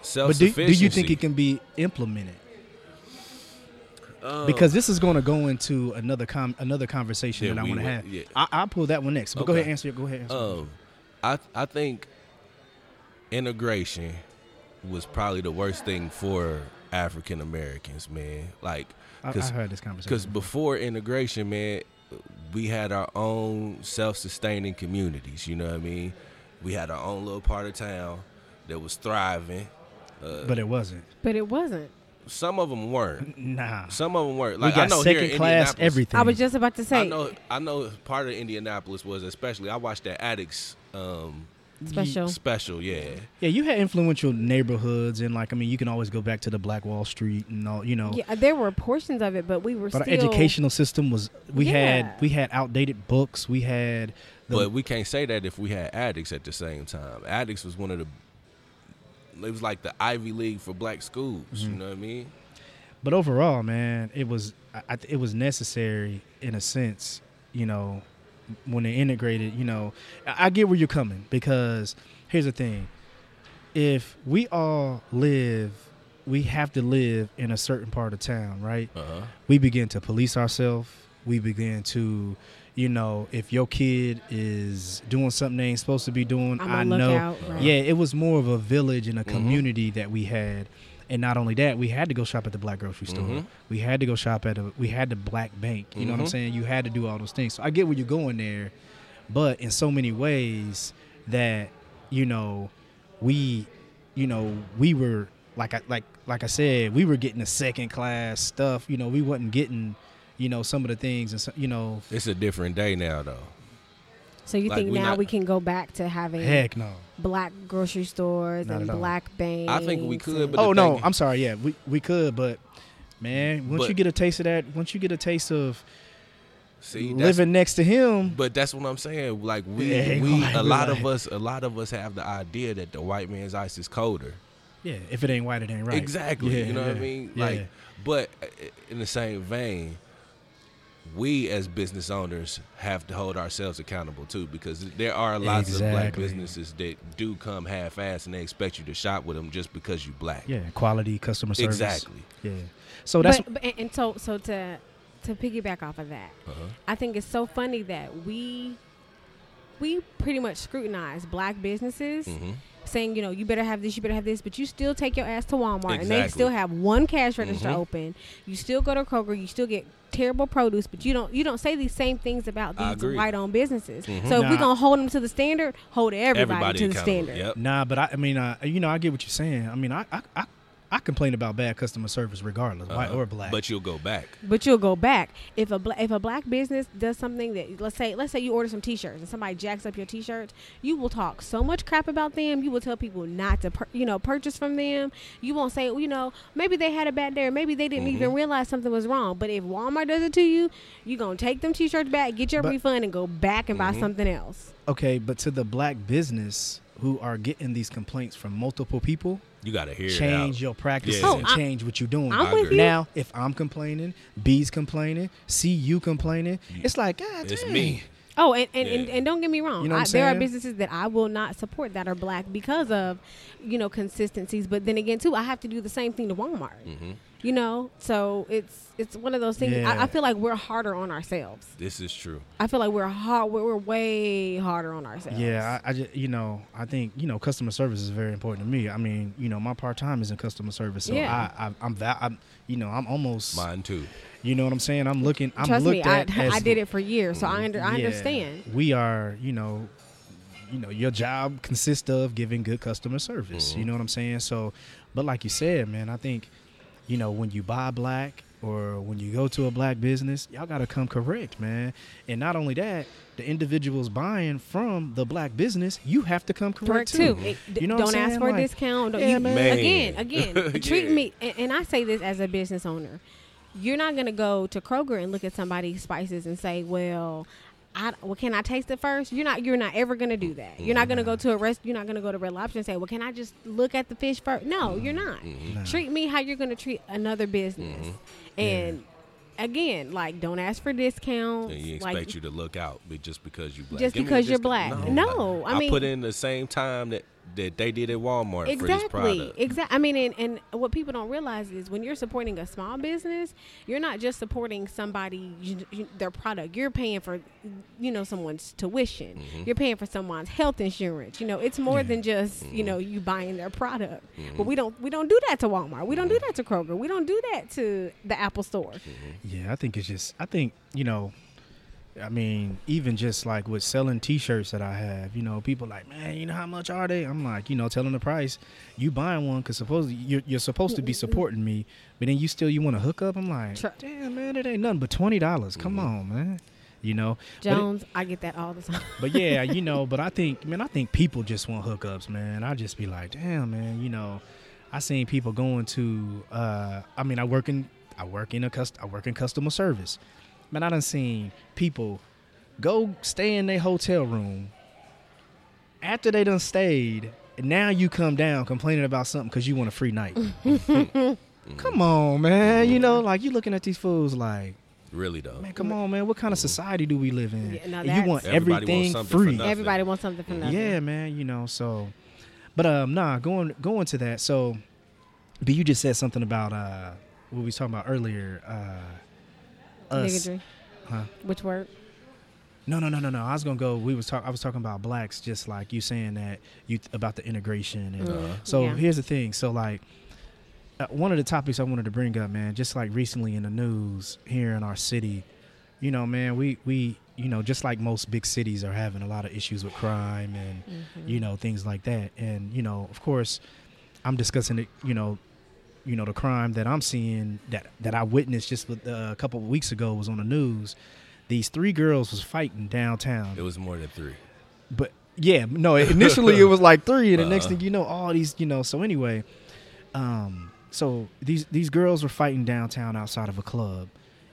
self-sufficiency. But do, do you think it can be implemented? Um, because this is going to go into another com- another conversation yeah, that I want to have. Yeah. I, I'll pull that one next. But okay. go ahead, answer it. Go ahead. Answer um, I I think integration was probably the worst thing for African Americans, man. Like, cause, I, I heard this conversation. Because before integration, man, we had our own self-sustaining communities. You know what I mean? We had our own little part of town that was thriving. Uh, but it wasn't. But it wasn't. Some of them weren't. Nah. Some of them weren't. Like, we got I know second here class everything. I was just about to say. I know. I know. Part of Indianapolis was especially. I watched that Attucks um, special. Special, yeah. Yeah, you had influential neighborhoods, and like I mean, you can always go back to the Black Wall Street and all. You know. Yeah, there were portions of it, but we were. But still, our educational system was. We yeah. had. We had outdated books. We had. The, but we can't say that if we had Attucks at the same time. Attucks was one of the. It was like the Ivy League for black schools, mm-hmm. you know what I mean? But overall, man, it was I, it was necessary in a sense, you know, when they integrated, you know. I get where you're coming because here's the thing. If we all live, we have to live in a certain part of town, right? Uh-huh. We begin to police ourselves. We begin to, you know, if your kid is doing something they ain't supposed to be doing, I'm I know. Out, right? Yeah, it was more of a village and a community mm-hmm. that we had. And not only that, we had to go shop at the black grocery store. Mm-hmm. We had to go shop at a, we had the black bank. You mm-hmm. know what I'm saying? You had to do all those things. So I get where you're going there. But in so many ways that, you know, we, you know, we were, like I, like, like I said, we were getting the second class stuff. You know, we wasn't getting... You know, some of the things, and so, you know, it's a different day now, though. So you like, think now not, we can go back to having heck no black grocery stores not and black banks? I think we could. But oh no, I'm sorry. Yeah, we we could, but man, once but, you get a taste of that, once you get a taste of see, living next to him, but that's what I'm saying. Like we yeah, we like, a lot like, of us a lot of us have the idea that the white man's ice is colder. Yeah, if it ain't white, it ain't right. Exactly. Yeah, you know yeah, what I mean? Yeah. Like, but in the same vein. We as business owners have to hold ourselves accountable too, because there are lots exactly. of black businesses that do come half-assed and they expect you to shop with them just because you black. Yeah, quality customer service. Exactly. Yeah. So that's but, but, and so so to to piggyback off of that, uh-huh. I think it's so funny that we we pretty much scrutinize black businesses. Mm-hmm. Saying, you know, you better have this, you better have this, but you still take your ass to Walmart exactly. and they still have one cash register mm-hmm. open. You still go to Kroger, you still get terrible produce, but you don't you don't say these same things about these white-owned businesses. Mm-hmm. So nah. if we're going to hold them to the standard, hold everybody, everybody to the standard. Yep. Nah, but I, I mean, uh, you know, I get what you're saying. I mean, I I, I, I complain about bad customer service regardless, uh-huh. white or black. But you'll go back. But you'll go back. If a, bla- if a black business does something that, let's say let's say you order some T-shirts and somebody jacks up your T-shirts, you will talk so much crap about them. You will tell people not to, pur- you know, purchase from them. You won't say, well, you know, maybe they had a bad day or maybe they didn't mm-hmm. even realize something was wrong. But if Walmart does it to you, you're going to take them T-shirts back, get your but, refund, and go back and mm-hmm. buy something else. Okay, but to the black business who are getting these complaints from multiple people, you gotta hear change it your practices yeah. oh, and I, change what you're doing. I'm with you. Now, if I'm complaining, B's complaining, C you complaining, it's like God, it's dang. me. Oh, and and, yeah. and and don't get me wrong, you know I, there are businesses that I will not support that are black because of, you know, consistencies. But then again, too, I have to do the same thing to Walmart. Mm-hmm. You know, so it's it's one of those things. Yeah. I, I feel like we're harder on ourselves. This is true. I feel like we're hard. We're, we're way harder on ourselves. Yeah, I, I just, you know, I think, you know, customer service is very important to me. I mean, you know, my part time is in customer service, so yeah. I, I I'm, I'm you know, I'm almost mine too. You know what I'm saying? I'm looking. I'm Trust looked me, at I, as, I did it for years, so I under I yeah, understand. We are, you know. You know, your job consists of giving good customer service. Mm-hmm. You know what I'm saying? So, but like you said, man, I think, you know, when you buy black or when you go to a black business, y'all got to come correct, man. And not only that, the individuals buying from the black business, you have to come correct, correct too. too. It, you know don't what I'm ask saying? for like, a discount. Don't, yeah, you, man. Again, again, yeah. treat me. And, and I say this as a business owner. You're not going to go to Kroger and look at somebody's spices and say, well... I, well, can I taste it first? You're not. You're not ever gonna do that. You're not gonna go to a rest. You're not gonna go to Red Lobster and say, "Well, can I just look at the fish first?" No, you're not. No. Treat me how you're gonna treat another business. Mm-hmm. And yeah. again, like, don't ask for discounts. And you expect like, you to look out, but just because you black. Just Give because you're black. No, no I, I mean, I put in the same time that that they did at Walmart exactly. for this product. Exactly. I mean, and, and what people don't realize is when you're supporting a small business, you're not just supporting somebody, you, you, their product. You're paying for, you know, someone's tuition. Mm-hmm. You're paying for someone's health insurance. You know, it's more yeah. than just, mm-hmm. you know, you buying their product. Mm-hmm. But we don't we don't do that to Walmart. We don't do that to Kroger. We don't do that to the Apple Store. Mm-hmm. Yeah, I think it's just, I think, you know, I mean, even just like with selling T-shirts that I have, you know, people like, man, you know, how much are they? I'm like, you know, tell them the price. You buying one because supposedly you're, you're supposed to be supporting me, but then you still you want to hook up. I'm like, damn, man, it ain't nothing but twenty dollars. Mm-hmm. Come on, man. You know, Jones, it, I get that all the time. But yeah, you know, but I think, man, I think people just want hookups, man. I just be like, damn, man, you know, I seen people going to, uh, I mean, I work in, I work in a cust, I work in customer service. Man, I done seen people go stay in their hotel room after they done stayed, and now you come down complaining about something because you want a free night. Come on, man. You know, like, you looking at these fools like, really though. Man, come on, man. What kind of society do we live in? Yeah, no, you want everything wants free. Everybody wants something for nothing. Yeah, man. You know, so. But, um, nah, going, going to that. So, but you just said something about uh, what we was talking about earlier. Uh. Us. Huh? Which word? No, no, no, no, no. I was gonna go. We was talking. I was talking about blacks, just like you saying that you th- about the integration. And uh-huh. so yeah. here's the thing. So like uh, one of the topics I wanted to bring up, man, just like recently in the news here in our city, you know, man, we we you know, just like most big cities are having a lot of issues with crime and mm-hmm. you know, things like that. And you know, of course, I'm discussing it. You know. You know, the crime that I'm seeing that that I witnessed just with, uh, a couple of weeks ago was on the news. These three girls was fighting downtown. It was more than three. But, yeah, no, initially it was like three. And uh-huh. the next thing you know, all these, you know. So anyway, um, so these, these girls were fighting downtown outside of a club.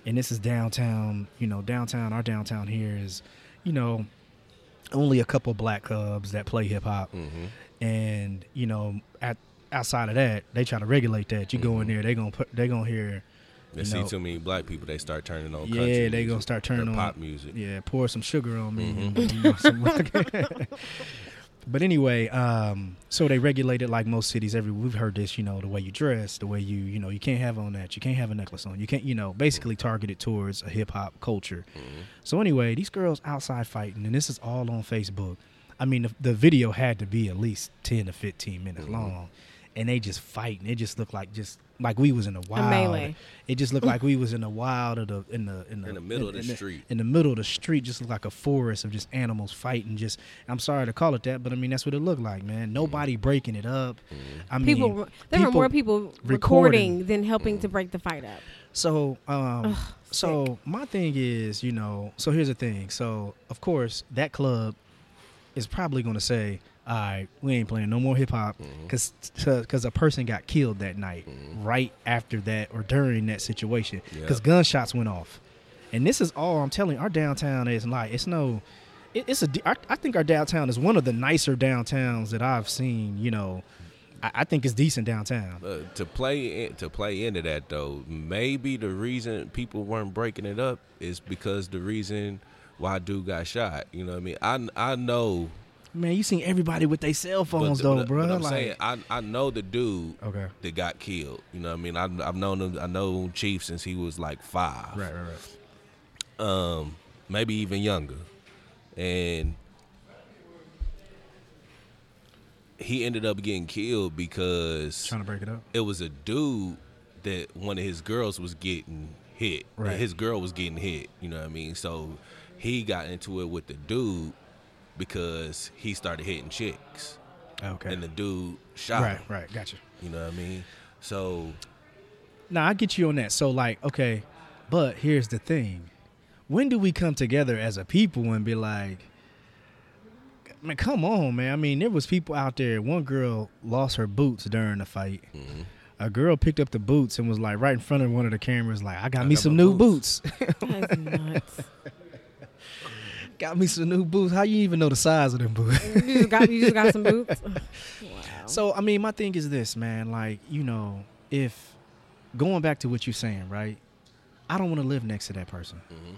And this is downtown, you know, downtown. Our downtown here is, you know, only a couple black clubs that play hip hop. Mm-hmm. And, you know, at outside of that, they try to regulate that. You mm-hmm. go in there, they gonna put, they gonna hear. They see know, too many black people. They start turning on. Country yeah, they music, gonna start turning on pop music. Yeah, pour some sugar on me. Mm-hmm. And, you know, some rock. But anyway, um, so they regulate it like most cities. Every we've heard this, you know, the way you dress, the way you, you know, you can't have on that. You can't have a necklace on. You can't, you know, basically mm-hmm. targeted towards a hip hop culture. Mm-hmm. So anyway, these girls outside fighting, and this is all on Facebook. I mean, the, the video had to be at least ten to fifteen minutes mm-hmm. long. And they just fighting. It just looked like just like we was in the wild. A melee. It just looked like we was in the wild of the in the in the, in the middle in, of the in street. The, in the middle of the street, just looked like a forest of just animals fighting. Just I'm sorry to call it that, but I mean that's what it looked like, man. Nobody mm. breaking it up. Mm. I mean, people. There people were more people recording, recording than helping mm. to break the fight up. So, um, Ugh, so sick. My thing is, you know, so here's the thing. So of course that club is probably going to say, all right, we ain't playing no more hip-hop because mm-hmm. because a person got killed that night mm-hmm. right after that or during that situation because yep. gunshots went off. And this is all I'm telling you. Our downtown is like, it's no, it, it's a, I, I think our downtown is one of the nicer downtowns that I've seen, you know. I, I think it's decent downtown. Uh, to play in, to play into that, though, maybe the reason people weren't breaking it up is because the reason why dude got shot, you know what I mean? I, I know... Man, you seen everybody with their cell phones, but, though, but, bro. But I'm like, saying, I, I know the dude okay. that got killed. You know what I mean? I've, I've known him. I know Chief since he was like five. Right, right, right. Um, maybe even younger. And he ended up getting killed because... Trying to break it up? It was a dude that one of his girls was getting hit. Right. His girl was getting hit. You know what I mean? So he got into it with the dude. Because he started hitting chicks. Okay. And the dude shot Right, him. right. Gotcha. You know what I mean? So. Now, I get you on that. So, like, okay, but here's the thing. When do we come together as a people and be like, man, come on, man. I mean, there was people out there. One girl lost her boots during the fight. Mm-hmm. A girl picked up the boots and was like right in front of one of the cameras, like, I got I me got some new boots. boots. That's nuts. Got me some new boots. How you even know the size of them boots? you, just got, you just got some boots? Wow. So, I mean, my thing is this, man. Like, you know, if going back to what you're saying, right? I don't want to live next to that person. Mm-hmm.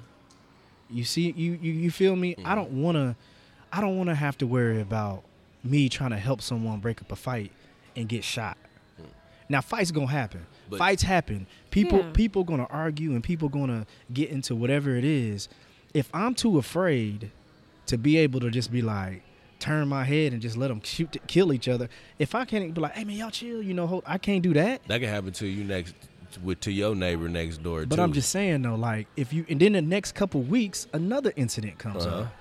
You see, you, you, you feel me? Mm-hmm. I don't want to, I don't want to have to worry about me trying to help someone break up a fight and get shot. Mm. Now, fights gonna happen. But fights happen. People yeah. people gonna argue and people gonna get into whatever it is. If I'm too afraid to be able to just be like, turn my head and just let them shoot, kill each other. If I can't be like, hey man, y'all chill, you know, hold, I can't do that. That can happen to you next, with to your neighbor next door. But too. I'm just saying though, like if you, and then the next couple weeks, another incident comes uh-huh. up.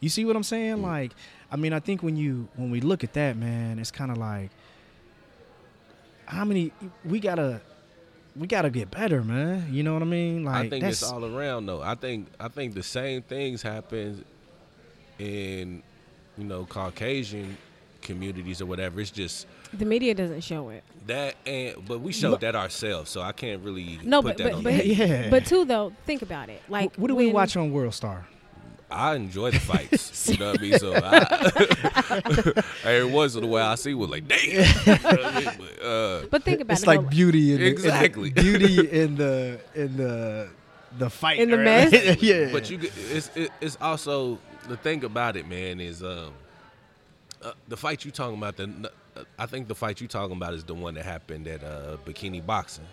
You see what I'm saying? Mm. Like, I mean, I think when you, when we look at that, man, it's kind of like, how many we gotta, we gotta get better, man. You know what I mean? Like, I think that's, it's all around though. I think, I think the same things happen in, you know, Caucasian communities or whatever. It's just the media doesn't show it. That and but we showed that ourselves, so I can't really no, put but, that but, on. But, yeah. But too though, think about it. Like, what do we watch on World Star? I enjoy the fights. You know what I mean? So I, every once in a while I see one like, damn. You know what I mean? But, uh, but think about it's it. It's like though. beauty in exactly the, in the, beauty in the in the the fight in the right? mess. Yeah. But you, it's it, it's also. The thing about it, man, is um, uh, the fight you talking about. The uh, I think the fight you talking about is the one that happened at uh, Bikini Boxing.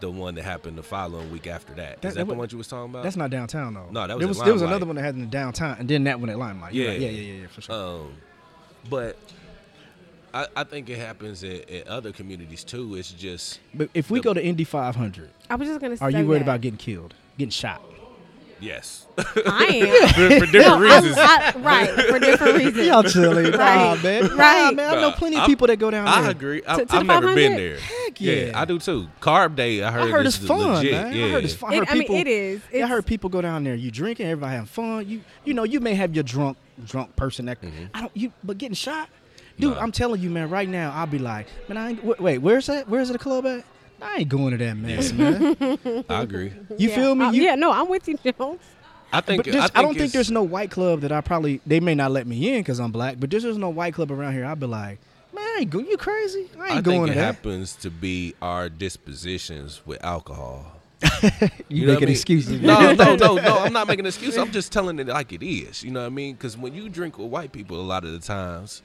The one that happened the following week after that. that is that, that the was, one you was talking about? That's not downtown though. No, that was there was, there was another one that happened in downtown, and then that one at Limelight. Yeah, right. yeah, yeah, yeah, yeah, for sure. Um, but I, I think it happens in, in other communities too. It's just. But if we the, go to Indy five hundred, I was just gonna. Are say you worried that. about getting killed, getting shot? Yes. I am. for, for different no, reasons. I, I, right. For different reasons. Y'all chilly. Right. Nah, man. Right. Nah, man. I know plenty of people I'm, that go down I there. I agree. I, to, to I've never been there. Heck yeah. yeah. I do too. Carb Day, I heard, I heard it's fun, legit. Man. Yeah. I heard it's fun. I, heard it, people, I mean, it is. It's, I heard people go down there. You drinking, everybody having fun. You you know, you may have your drunk drunk person that, mm-hmm. I don't, you, but getting shot? Dude, nah. I'm telling you, man, right now, I'll be like, man, I ain't, wait, wait, where's that? Where's the club at? I ain't going to that mess, yeah. man. I agree. You yeah. feel me? You, yeah, no, I'm with you, Jones. I think, but I, think I don't think there's no white club that I probably, they may not let me in because I'm black, but there's just no white club around here. I'd be like, man, I ain't go, you crazy? I ain't I going to that. I think it happens to be our dispositions with alcohol. you, you know making excuses. No, no, no, no. I'm not making excuses. I'm just telling it like it is. You know what I mean? Because when you drink with white people a lot of the times,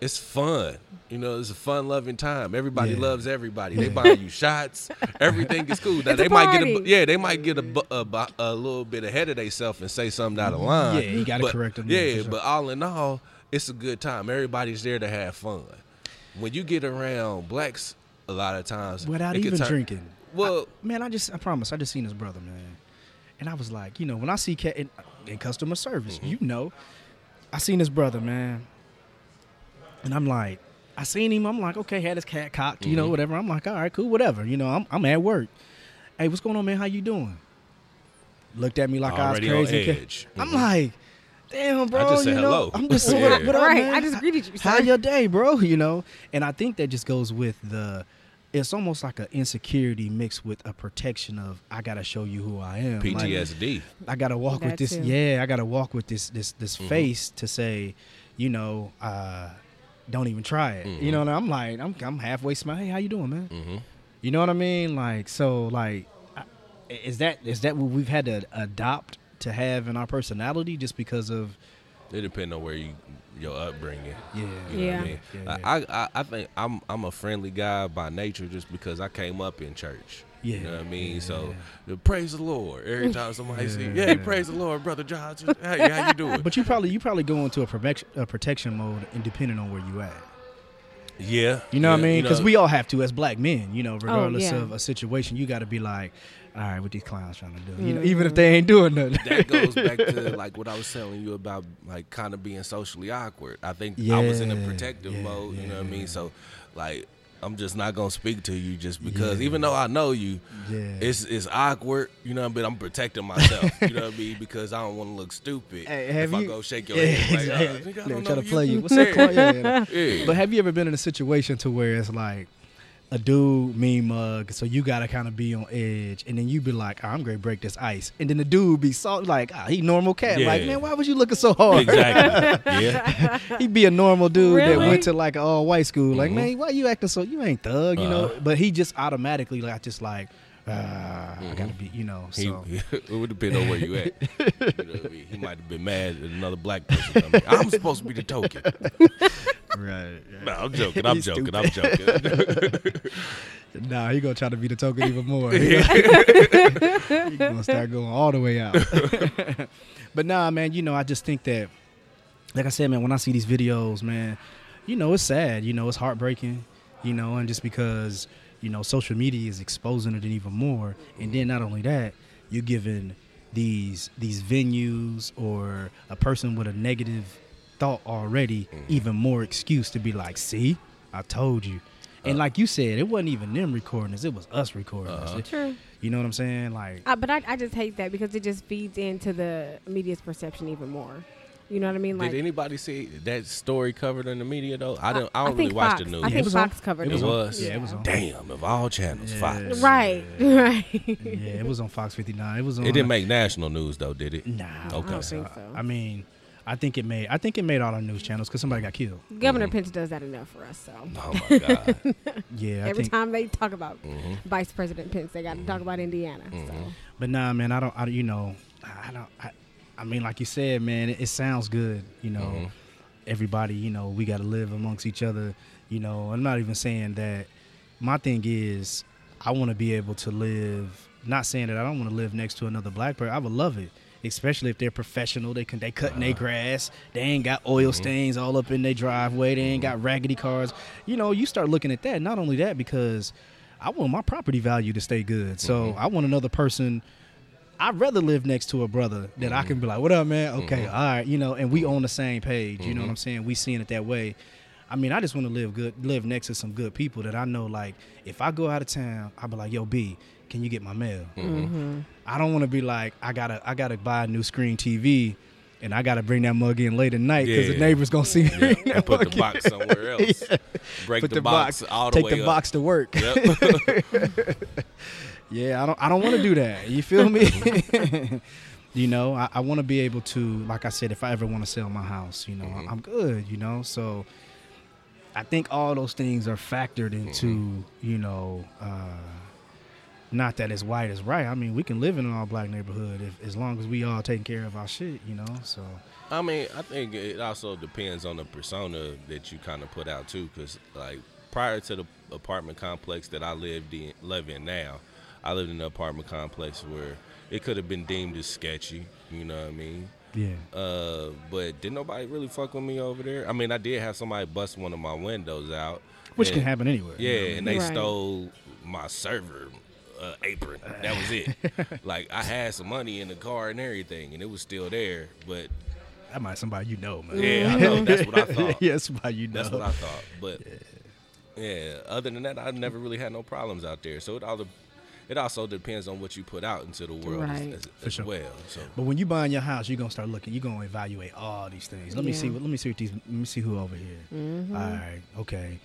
it's fun. You know, it's a fun-loving time. Everybody yeah. loves everybody. They yeah. buy you shots. Everything is cool. Now, they might get a, yeah, they might get a, a, a little bit ahead of themselves and say something out of line. Yeah, you got to correct them. Yeah, sure. But all in all, it's a good time. Everybody's there to have fun. When you get around blacks a lot of times. Without even turn, drinking. Well, I, man, I just, I promise, I just seen his brother, man. And I was like, you know, when I see cat in, in customer service, mm-hmm. you know, I seen his brother, man. And I'm like, I seen him. I'm like, okay, had his cat cocked, you mm-hmm. know, whatever. I'm like, all right, cool, whatever. You know, I'm I'm at work. Hey, what's going on, man? How you doing? Looked at me like Already I was crazy. On edge. I'm mm-hmm. like, damn, bro. I just said you know, hello. I'm just saying, yeah. what up, right. man? I just greeted you. Sir. How your day, bro? You know, and I think that just goes with the. It's almost like an insecurity mixed with a protection of I gotta show you who I am. P T S D. Like, I gotta walk that with this. Too. Yeah, I gotta walk with this this this mm-hmm. face to say, you know. uh, Don't even try it. Mm-hmm. You know what I'm like? I'm I'm halfway smiling. Hey, how you doing, man? Mm-hmm. You know what I mean? Like so, like I, is that is that what we've had to adopt to have in our personality just because of? It depends on where you your upbringing. Yeah, you know yeah. what I mean? Yeah, yeah. I, I I think I'm I'm a friendly guy by nature just because I came up in church. Yeah, you know what I mean? Yeah, so, yeah. praise the Lord. Every time somebody yeah. says, yeah, praise the Lord, Brother John. Hey, how you doing? But you probably you probably go into a protection, a protection mode and depending on where you at. Yeah. You know yeah, what I mean? Because you know, we all have to as black men, you know, regardless oh, yeah. of a situation, you got to be like, all right, what these clowns trying to do? Mm-hmm. You know, even if they ain't doing nothing. That goes back to, like, what I was telling you about, like, kind of being socially awkward. I think yeah, I was in a protective yeah, mode, you yeah, know what I mean? So, like... I'm just not gonna speak to you just because, yeah. even though I know you, yeah. it's it's awkward, you know what I mean? I'm protecting myself, you know what I mean? Because I don't want to look stupid hey, have if you, I go shake your yeah, head. Like, oh, yeah, try to play you. you. What's up, yeah. yeah. But have you ever been in a situation to where it's like a dude mean mug, so you gotta kind of be on edge, and then you be like, oh, I'm gonna break this ice, and then the dude be salt like, oh, he normal cat, yeah. like man, why was you looking so hard? Exactly. yeah. He be a normal dude really? that went to like an all white school, like mm-hmm. man, why you acting so? You ain't thug, you uh-huh. know. But he just automatically like just like, ah, mm-hmm. I gotta be, you know. So he, it would depend on where you at. You know what I mean? He might been mad at another black person. I mean, I'm supposed to be the token. Right. Yeah. No, I'm joking. I'm joking. Stupid. I'm joking. Nah, he gonna try to be the token even more. He gonna, he gonna start going all the way out. But nah, man, you know, I just think that, like I said, man, when I see these videos, man, you know, it's sad. You know, it's heartbreaking. You know, and just because, you know, social media is exposing it even more, and then not only that, you're giving these these venues or a person with a negative thought already mm. even more excuse to be like, see, I told you. And uh, like you said, it wasn't even them recording us, it was us recording us. Uh-huh. True. You know what I'm saying? Like, uh, but I, I just hate that because it just feeds into the media's perception even more. You know what I mean? Like, did anybody see that story covered in the media though? I don't. I don't I really watch Fox. the news. I think yeah, Fox on. covered it. It was. Yeah, it was on. Damn, of all channels, yeah. Fox. Right, right. Yeah, it was on Fox fifty-nine. It was on. It didn't make national news though, did it? Nah. Okay. I don't think so. I mean, I think it made. I think it made all our news channels because somebody got killed. Governor mm-hmm. Pence does that enough for us. So. Oh my God. Yeah. I Every think, time they talk about mm-hmm. Vice President Pence, they got to mm-hmm. talk about Indiana. Mm-hmm. So. But nah, man, I don't. I you know, I don't. I, I mean, like you said, man, it, it sounds good, you know, mm-hmm. everybody, you know, we got to live amongst each other, you know, I'm not even saying that. My thing is, I want to be able to live, not saying that I don't want to live next to another black person, I would love it, especially if they're professional, they can, they cutting uh-huh. their grass, they ain't got oil mm-hmm. stains all up in their driveway, they ain't got raggedy cars, you know, you start looking at that, not only that, because I want my property value to stay good, so mm-hmm. I want another person. I'd rather live next to a brother that mm-hmm. I can be like, what up, man? Okay, mm-hmm. all right, you know, and we on the same page, you mm-hmm. know what I'm saying? We seeing it that way. I mean, I just want to live good, live next to some good people that I know, like, if I go out of town, I'll be like, yo, B, can you get my mail? Mm-hmm. Mm-hmm. I don't want to be like, I gotta, I gotta buy a new screen T V and I gotta bring that mug in late at night because yeah. the neighbor's gonna see yeah. me. Yeah. Put the in. box somewhere else. Yeah. Break the, the box, box all the take way Take the up. box to work. Yep. Yeah, I don't I don't want to do that. You feel me? You know, I, I want to be able to, like I said, if I ever want to sell my house, you know, mm-hmm. I'm good, you know. So I think all those things are factored into, mm-hmm. you know, uh, not that it's white is right. I mean, we can live in an all-black neighborhood if, as long as we all taking care of our shit, you know. So I mean, I think it also depends on the persona that you kind of put out, too, because, like, prior to the apartment complex that I lived in, live in now, I lived in an apartment complex where it could have been deemed as sketchy, you know what I mean? Yeah. Uh, but did nobody really fuck with me over there? I mean, I did have somebody bust one of my windows out. Which and, can happen anywhere. Yeah, you know what I mean? And they right. stole my server uh, apron. That was it. Like, I had some money in the car and everything, and it was still there, but... That might somebody you know, man. Yeah, I know. That's what I thought. Yeah, somebody you know. That's what I thought. But, yeah. yeah, other than that, I never really had no problems out there. So it all the... It also depends on what you put out into the world right. as, as, For sure. as well. So. But when you buying your house, you're gonna start looking. You're gonna evaluate all these things. Let yeah. me see. Let me see what these. Let me see who over here. Mm-hmm. All right. Okay.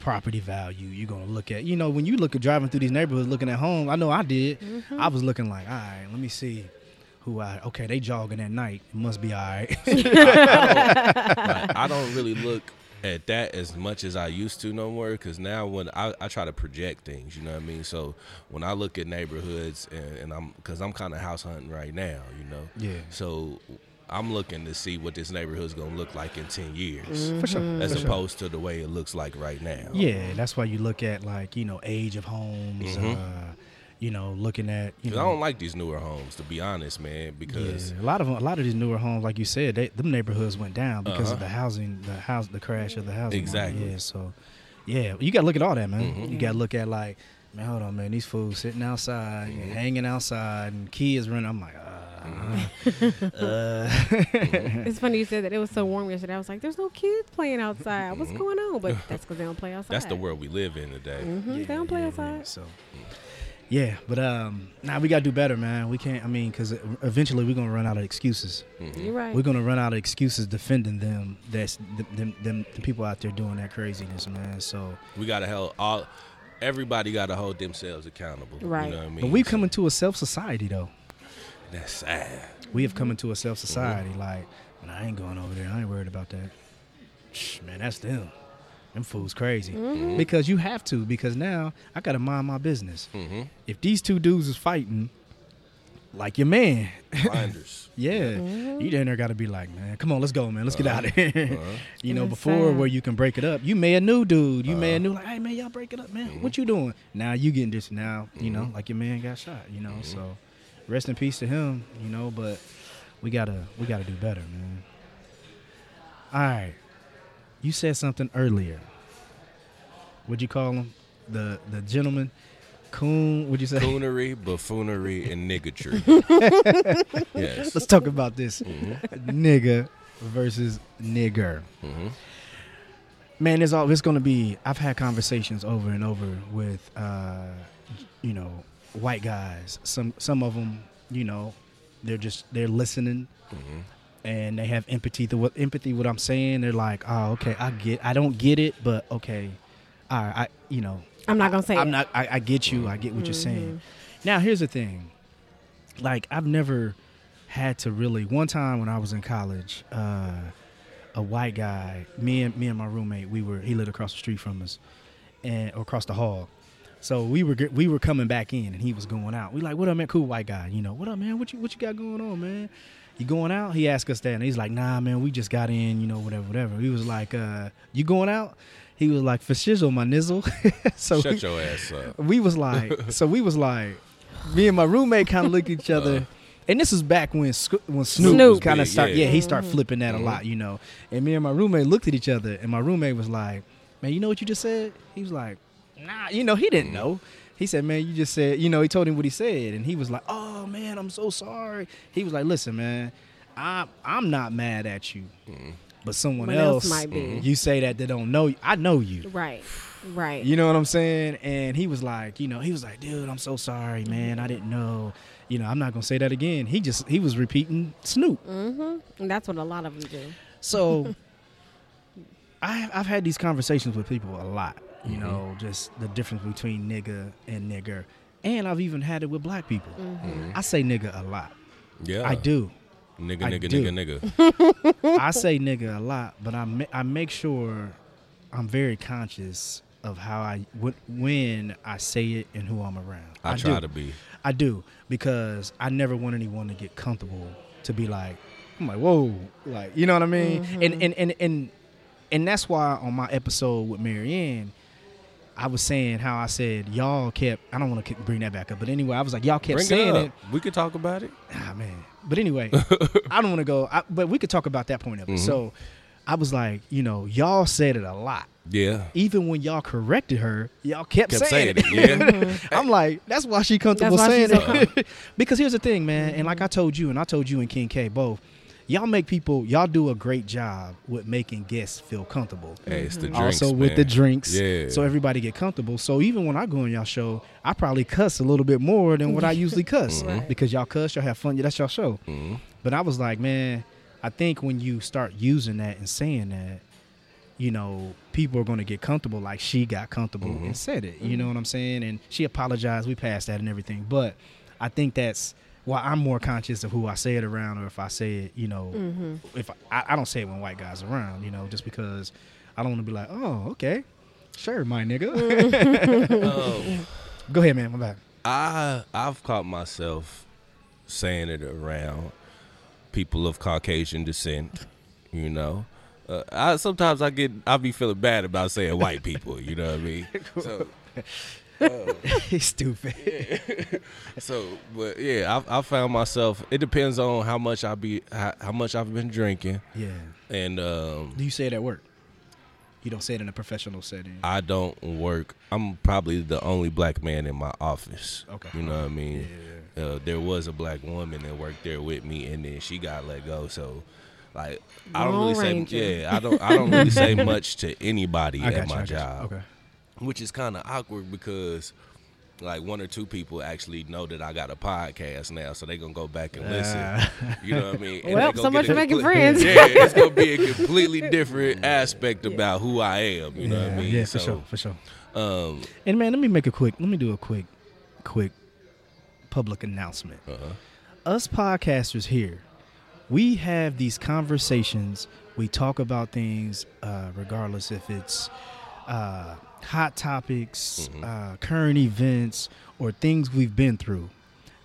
Property value. You're gonna look at. You know, when you look at driving through these neighborhoods, looking at home. I know I did. Mm-hmm. I was looking like, all right. Let me see. Who I okay? They jogging at night. It must be all right. I, I, don't, like, I don't really look at that as much as I used to no more, because now when I, I try to project things, you know what I mean? So when I look at neighborhoods and, and I'm, because I'm kind of house hunting right now, you know? Yeah. So I'm looking to see what this neighborhood's going to look like in ten years. For sure. As For opposed sure. to the way it looks like right now. Yeah, that's why you look at, like, you know, age of homes, mm-hmm. uh, you know, looking at, you know, I don't like these newer homes, to be honest, man, because yeah, a lot of them, a lot of these newer homes, like you said, they, them neighborhoods went down because uh-huh. of the housing, the house, the crash of the housing. Exactly. Market. Yeah. So, yeah, you got to look at all that, man. Mm-hmm. You got to look at, like, man, hold on, man, these fools sitting outside, mm-hmm. and hanging outside, and kids running. I'm like, uh, uh. It's funny you said that. It was so warm yesterday. I was like, there's no kids playing outside. What's mm-hmm. going on? But that's because they don't play outside. That's the world we live in today. Mm-hmm. Yeah, they don't play yeah, outside. Yeah, so. Yeah, but um, nah, we got to do better, man. We can't, I mean, because eventually we're going to run out of excuses. Mm-hmm. You're right. We're going to run out of excuses defending them, that's th- them, them, the people out there doing that craziness, man. So we got to hold all, everybody got to hold themselves accountable. Right. You know what I mean? But we've come into a self-society, though. That's sad. We have come into a self-society. Mm-hmm. Like, nah, I ain't going over there. I ain't worried about that. Shh, man, that's them. Them fools crazy. Mm-hmm. Because you have to, because now I got to mind my business. Mm-hmm. If these two dudes is fighting, like your man. Blinders. Yeah. Mm-hmm. You down there got to be like, man, come on, let's go, man. Let's uh-huh. get out of here. Uh-huh. You know, before where you can break it up. You may a new dude. You uh-huh. may a new, like, hey, man, y'all break it up, man. Mm-hmm. What you doing? Now you getting this. Now, mm-hmm. you know, like your man got shot, you know. Mm-hmm. So rest in peace to him, you know. But we got to we gotta do better, man. All right. You said something earlier. What'd you call him? The the gentleman? Coon, what'd you say? Coonery, buffoonery, and niggatry. Yes. Let's talk about this. Mm-hmm. Nigga versus nigger. Mm-hmm. Man, there's all. It's going to be, I've had conversations over and over with, uh, you know, white guys. Some some of them, you know, they're just, they're listening. Mm-hmm. And they have empathy to what empathy what I'm saying. They're like, oh, okay, I get, I don't get it, but okay, all right, I, you know, I'm not gonna say. I'm it. not. I, I get you. I get what mm-hmm. you're saying. Now, here's the thing. Like, I've never had to really. One time when I was in college, uh, a white guy, me and me and my roommate, we were. He lived across the street from us, and or across the hall. So we were we were coming back in, and he was going out. We like, what up, man? Cool white guy. You know, what up, man? What you what you got going on, man? You going out? He asked us that, and he's like, nah, man, we just got in, you know, whatever, whatever. He was like, uh, you going out? He was like, for shizzle, my nizzle. So shut your ass up. We was like, so we was like, me and my roommate kind of looked at each other, uh, and this is back when, when Snoop, Snoop kind of started, yeah. yeah, he started flipping that mm-hmm. a lot, you know. And me and my roommate looked at each other, and my roommate was like, man, you know what you just said? He was like, nah, you know, he didn't mm-hmm. know. He said, man, you just said, you know, he told him what he said. And he was like, oh, man, I'm so sorry. He was like, listen, man, I, I'm not mad at you. Mm-hmm. But someone what else, else might be. You say that they don't know you. I know you. Right, right. You know what I'm saying? And he was like, you know, he was like, dude, I'm so sorry, man. I didn't know. You know, I'm not going to say that again. He just, he was repeating Snoop. Mm-hmm. And that's what a lot of them do. So I, I've had these conversations with people a lot. You know, mm-hmm. just the difference between nigga and nigger. And I've even had it with black people. Mm-hmm. Mm-hmm. I say nigga a lot. Yeah. I do. Nigga, I nigga, do. nigga, nigga. I say nigga a lot, but I, ma- I make sure I'm very conscious of how I, wh- when I say it and who I'm around. I, I try do. to be. I do, because I never want anyone to get comfortable to be like, I'm like, whoa. Like, you know what I mean? Mm-hmm. And, and, and, and, and that's why on my episode with Marianne, I was saying how I said y'all kept. I don't want to bring that back up, but anyway, I was like y'all kept bring saying it, up. it. We could talk about it. Ah man, but anyway, I don't want to go. I, but we could talk about that point of it. Mm-hmm. So I was like, you know, y'all said it a lot. Yeah. Even when y'all corrected her, y'all kept, kept saying, saying it. it. Yeah. Mm-hmm. I'm like, that's why she comfortable why saying it. So because here's the thing, man, and like I told you, and I told you and King K both. Y'all make people, y'all do a great job with making guests feel comfortable. Hey, it's the drinks, Also with man. the drinks. Yeah. So everybody get comfortable. So even when I go on y'all show, I probably cuss a little bit more than what I usually cuss. Mm-hmm. Because y'all cuss, y'all have fun. That's y'all show. Mm-hmm. But I was like, man, I think when you start using that and saying that, you know, people are going to get comfortable like she got comfortable mm-hmm. and said it. Mm-hmm. You know what I'm saying? And she apologized. We passed that and everything. But I think that's... Well, I'm more conscious of who I say it around, or if I say it, you know, mm-hmm. if I, I, I don't say it when white guys are around, you know, just because I don't want to be like, oh, okay, sure, my nigga. um, Go ahead, man. My bad. I I've caught myself saying it around people of Caucasian descent, you know. Uh, I sometimes I get I be feeling bad about saying white people, you know what I mean? Cool. So. Uh, He's stupid. Yeah. So, but yeah, I, I found myself. It depends on how much I be, how, how much I've been drinking. Yeah. And um, do you say it at work? You don't say it in a professional setting. I don't work. I'm probably the only black man in my office. Okay. You know what I mean? Yeah. Uh, there was a black woman that worked there with me, and then she got let go. So, like, I don't Long really Ranger. say. Yeah, I don't. I don't really say much to anybody I at my you, job. Okay. Which is kind of awkward because, like, one or two people actually know that I got a podcast now, so they're going to go back and listen. Uh, you know what I mean? And well, so much for making compl- friends. Yeah, it's going to be a completely different aspect yeah. about who I am. You yeah, know what I mean? Yeah, so, for sure, for sure. Um, and, man, let me make a quick, let me do a quick, quick public announcement. Uh-huh. Us podcasters here, we have these conversations. We talk about things uh, regardless if it's... Uh, hot topics, mm-hmm. uh, current events, or things we've been through.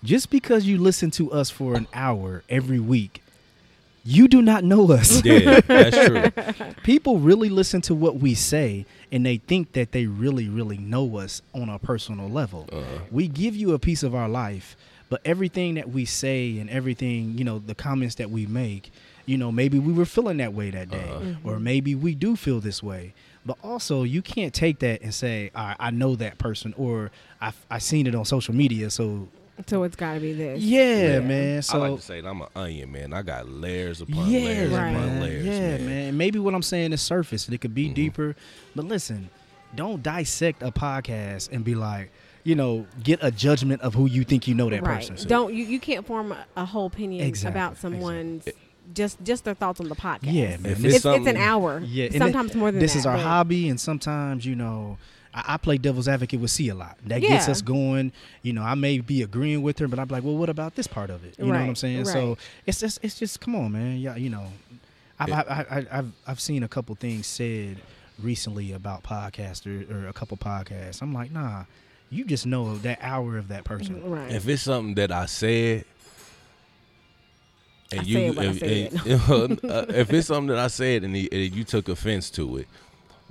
just because you listen to us for an hour every week, you do not know us. Yeah, that's true. People really listen to what we say, and they think that they really, really know us on a personal level. Uh-huh. We give you a piece of our life, but everything that we say and everything, you know, the comments that we make, you know, maybe we were feeling that way that day, uh-huh. mm-hmm. or maybe we do feel this way. But also, you can't take that and say, all right, I know that person, or I I seen it on social media, so... So it's got to be this. Yeah, yeah, man. So I like to say that I'm an onion, man. I got layers upon yeah, layers right. upon layers, yeah, man. man. Maybe what I'm saying is surface, and it could be mm-hmm. deeper. But listen, don't dissect a podcast and be like, you know, get a judgment of who you think you know that right. person. So. Don't you, you can't form a, a whole opinion exactly, about someone's... Exactly. Just, just their thoughts on the podcast. Yeah, man. It's, it's, it's an hour. Yeah, sometimes it, more than this that. This is our but. hobby, and sometimes, you know, I, I play devil's advocate with C a lot. That yeah. gets us going. You know, I may be agreeing with her, but I'm like, well, what about this part of it? You right, know what I'm saying? Right. So it's just, it's just, come on, man. Yeah, you know, I've, yeah. I, I, I've, I've seen a couple things said recently about podcasters or a couple podcasts. I'm like, nah, you just know that hour of that person. Right. If it's something that I said. And I you, if, and, uh, if it's something that I said and, he, and you took offense to it,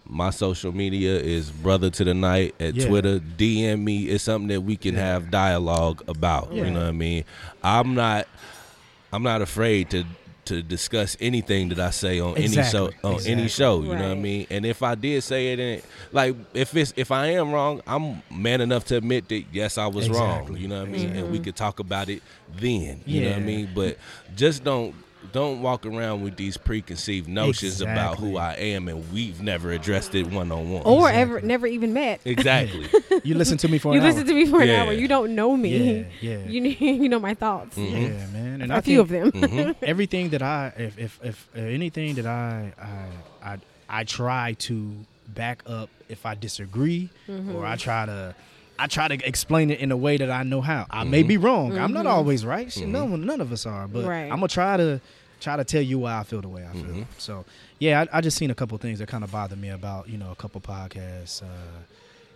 my social media is Brother to the Night at yeah. Twitter. D M me. It's something that we can yeah. have dialogue about. Yeah. You know what I mean? I'm not, I'm not afraid to to discuss anything that I say on exactly. any show. On exactly. any show, you right. know what I mean. And if I did say it, and like if it's if I am wrong, I'm man enough to admit that yes, I was exactly. wrong. You know what I mean. Mm-hmm. And we could talk about it then. You yeah. know what I mean. But just don't don't walk around with these preconceived notions exactly. about who I am, and we've never addressed it one on one, or exactly. ever never even met. Exactly. You listen to me for an you hour. You listen to me for an yeah. hour. You don't know me. Yeah. yeah. You you know my thoughts. Mm-hmm. Yeah, man. And a I few think, of them. Mm-hmm. Everything that I, if if if uh, anything that I, I I I try to back up if I disagree, mm-hmm. or I try to. I try to explain it in a way that I know how. I mm-hmm. may be wrong. Mm-hmm. I'm not always right. Shit, mm-hmm. no, none of us are. But right. I'm gonna try to try to tell you why I feel the way I feel. Mm-hmm. So yeah, I, I just seen a couple things that kind of bother me about you know a couple podcasts, uh,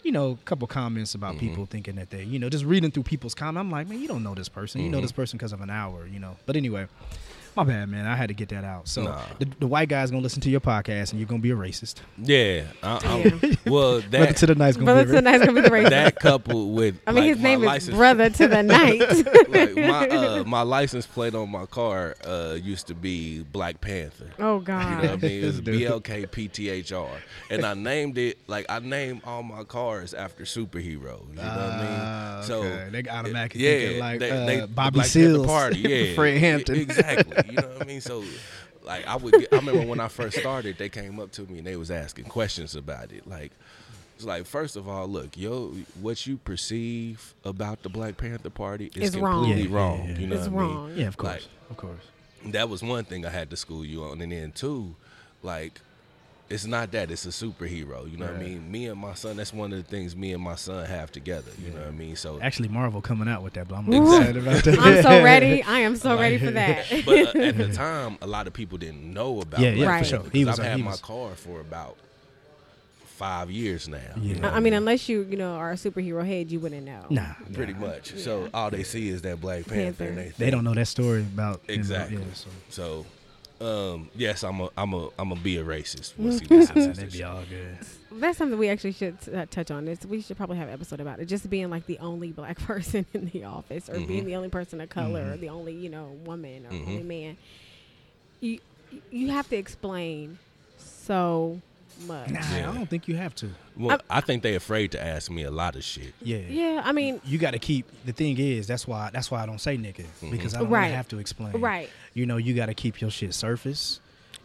you know, a couple comments about mm-hmm. people thinking that they you know just reading through people's comments. I'm like, man, you don't know this person. Mm-hmm. You know this person because of an hour. You know. But anyway, my bad, man. I had to get that out. So nah. the, the white guy's gonna listen to your podcast, and you're gonna be a racist. Yeah. I, I, well, that Brother to the Night's gonna, brother be, to the night's gonna be the racist. That coupled with, I mean, like, his name is license, Brother to the Night. Like my uh, my license plate on my car uh, used to be Black Panther. Oh God. You know what I mean? It was B L K P T H R, and I named it like I named all my cars after superheroes. You know uh, what I mean? Okay. So they automatically yeah, like they, uh, they, Bobby the Seals, Party, yeah, Fred Hampton, exactly. You know what I mean? So, like, I would. Get, I remember when I first started, they came up to me and they was asking questions about it. Like, it's like, first of all, look, yo, what you perceive about the Black Panther Party is it's completely wrong. wrong yeah, yeah, yeah. You know it's what wrong. I mean? Yeah, of course, like, of course. That was one thing I had to school you on, and then two, like, it's not that it's a superhero. You know right. what I mean? Me and my son. That's one of the things me and my son have together. You yeah. know what I mean? So actually, Marvel coming out with that, but I'm excited about that. I'm so ready. I am so like, ready for that. But uh, at the time, a lot of people didn't know about. Yeah, yeah, right. for sure. He was. I've had my car for about five years now. Yeah. You know I, I mean, mean, unless you you know are a superhero head, you wouldn't know. Nah, nah. pretty much. Yeah. So all they see is that Black Panther. Panther. And they, they don't know that story about exactly. Them, yeah, so. so Um, yes, I'm a, I'm a, I'm a be a racist. We'll see what happens. That'd be all good. That's something we actually should uh, touch on. It's, we should probably have an episode about it. Just being like the only Black person in the office, or mm-hmm. being the only person of color, mm-hmm. or the only you know woman or mm-hmm. only man. You, you have to explain so much. Nah, yeah. I don't think you have to. Well, I'm, I think they afraid to ask me a lot of shit. Yeah, yeah. I mean, you got to keep. The thing is, that's why that's why I don't say nigga mm-hmm. because I don't right. really have to explain. Right. You know, you got to keep your shit surface.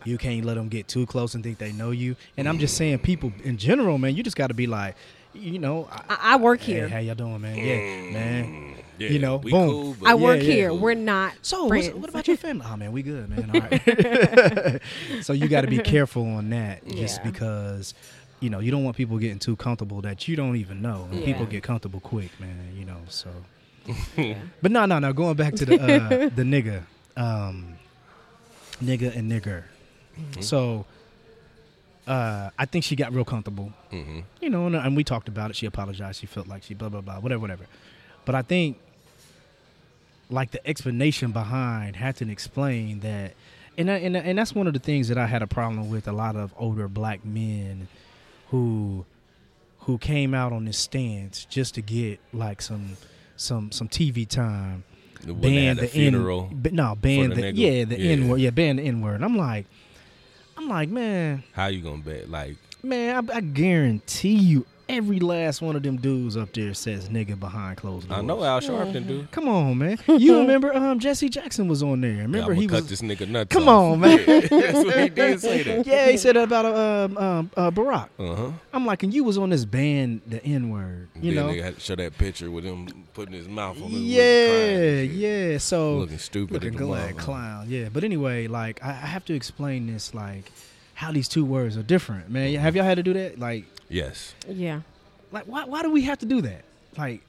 You can't let them get too close and think they know you. And I'm just saying, people in general, man, you just got to be like, you know, I, I, I work hey, here. How y'all doing, man? Yeah, man. Yeah, you know, boom. Cool, I work yeah, yeah. here. We're not so. Friends. What about your family? Oh man, we good, man. All right. So you got to be careful on that, yeah. just because, you know, you don't want people getting too comfortable that you don't even know. And yeah. people get comfortable quick, man. You know, so. Yeah. But no, no, no. Going back to the uh, the nigga, um, nigga and nigger. Mm-hmm. So. Uh, I think she got real comfortable, mm-hmm. you know, and, and we talked about it. She apologized. She felt like she blah, blah, blah, whatever, whatever. But I think like the explanation behind Hampton explained that, and I, and I, and that's one of the things that I had a problem with a lot of older black men who who came out on this stance just to get like some some some T V time. When ban the funeral. N, no, ban the, the yeah the yeah. N word. Yeah, ban the N word. I'm like, I'm like, man. How you gonna bet? Like, man, I, I guarantee you, every last one of them dudes up there says nigga behind closed doors. I know Al Sharpton, dude. Come on, man. You remember um, Jesse Jackson was on there. Remember yeah, he cut was, this nigga nuts Come off. on, man. Yeah, that's what he did say that. Yeah, he said that about uh, um, uh, Barack. Uh-huh. I'm like, and you was on this band, the N-word. You then know? Nigga had to show that picture with him putting his mouth on him. Yeah, yeah. So looking stupid. Looking glad clown. Yeah, but anyway, like, I, I have to explain this, like, how these two words are different, man. Mm-hmm. Have y'all had to do that? Like. Yes. Yeah. Like, why why do we have to do that? Like,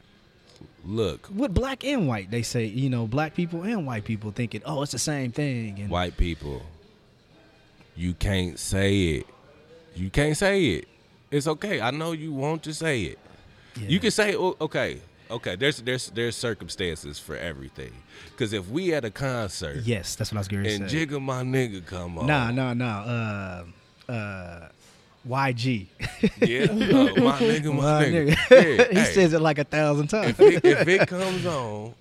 look. With black and white, they say, you know, black people and white people thinking, oh, it's the same thing. And white people, you can't say it. You can't say it. It's okay. I know you want to say it. Yeah. You can say, oh, okay, okay. There's there's there's circumstances for everything. Because if we at a concert. Yes, that's what I was going to say. And Jigga My Nigga come on. Nah, nah, nah. Uh, uh. Y G. Yeah, uh, my nigga, my, my nigga. nigga. Yeah, he hey. says it like a thousand times. If it, if it comes on,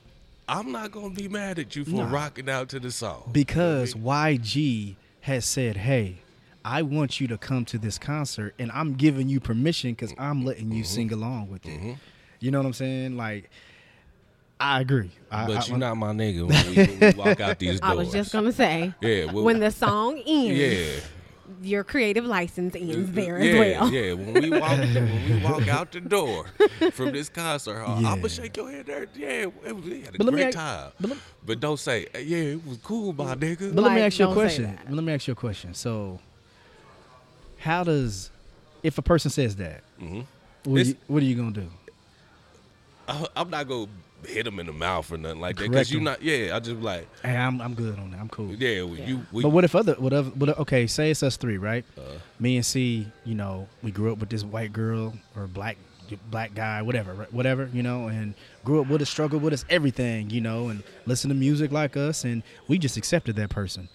I'm not going to be mad at you for nah. rocking out to the song. Because you know I mean? Y G has said, hey, I want you to come to this concert, and I'm giving you permission because I'm letting you mm-hmm. sing along with it. Mm-hmm. You know what I'm saying? Like, I agree. I, but I, you're I, not my nigga when we, when we walk out these doors. I was just going to say, yeah, well, when the song ends. Yeah. Your creative license ends there yeah, as well. Yeah, when we walk, when we walk out the door from this concert hall, yeah. I'm gonna shake your head there. Yeah, we had a but great me, time. But, but don't say, yeah, it was cool, my nigga. But like, let me ask you a question. Let me ask you a question. So, how does, if a person says that, mm-hmm. what, you, what are you gonna do? I, I'm not gonna hit him in the mouth or nothing like Correct that. Because you not, yeah, I just like. Hey, I'm I'm good on that. I'm cool. Yeah, well, yeah. you. We, but what if other, what if, what if, okay, say it's us three, right? Uh, Me and C, you know, we grew up with this white girl or black black guy, whatever, right, whatever, you know, and grew up with us, struggled with us, everything, you know, and listened to music like us, and we just accepted that person.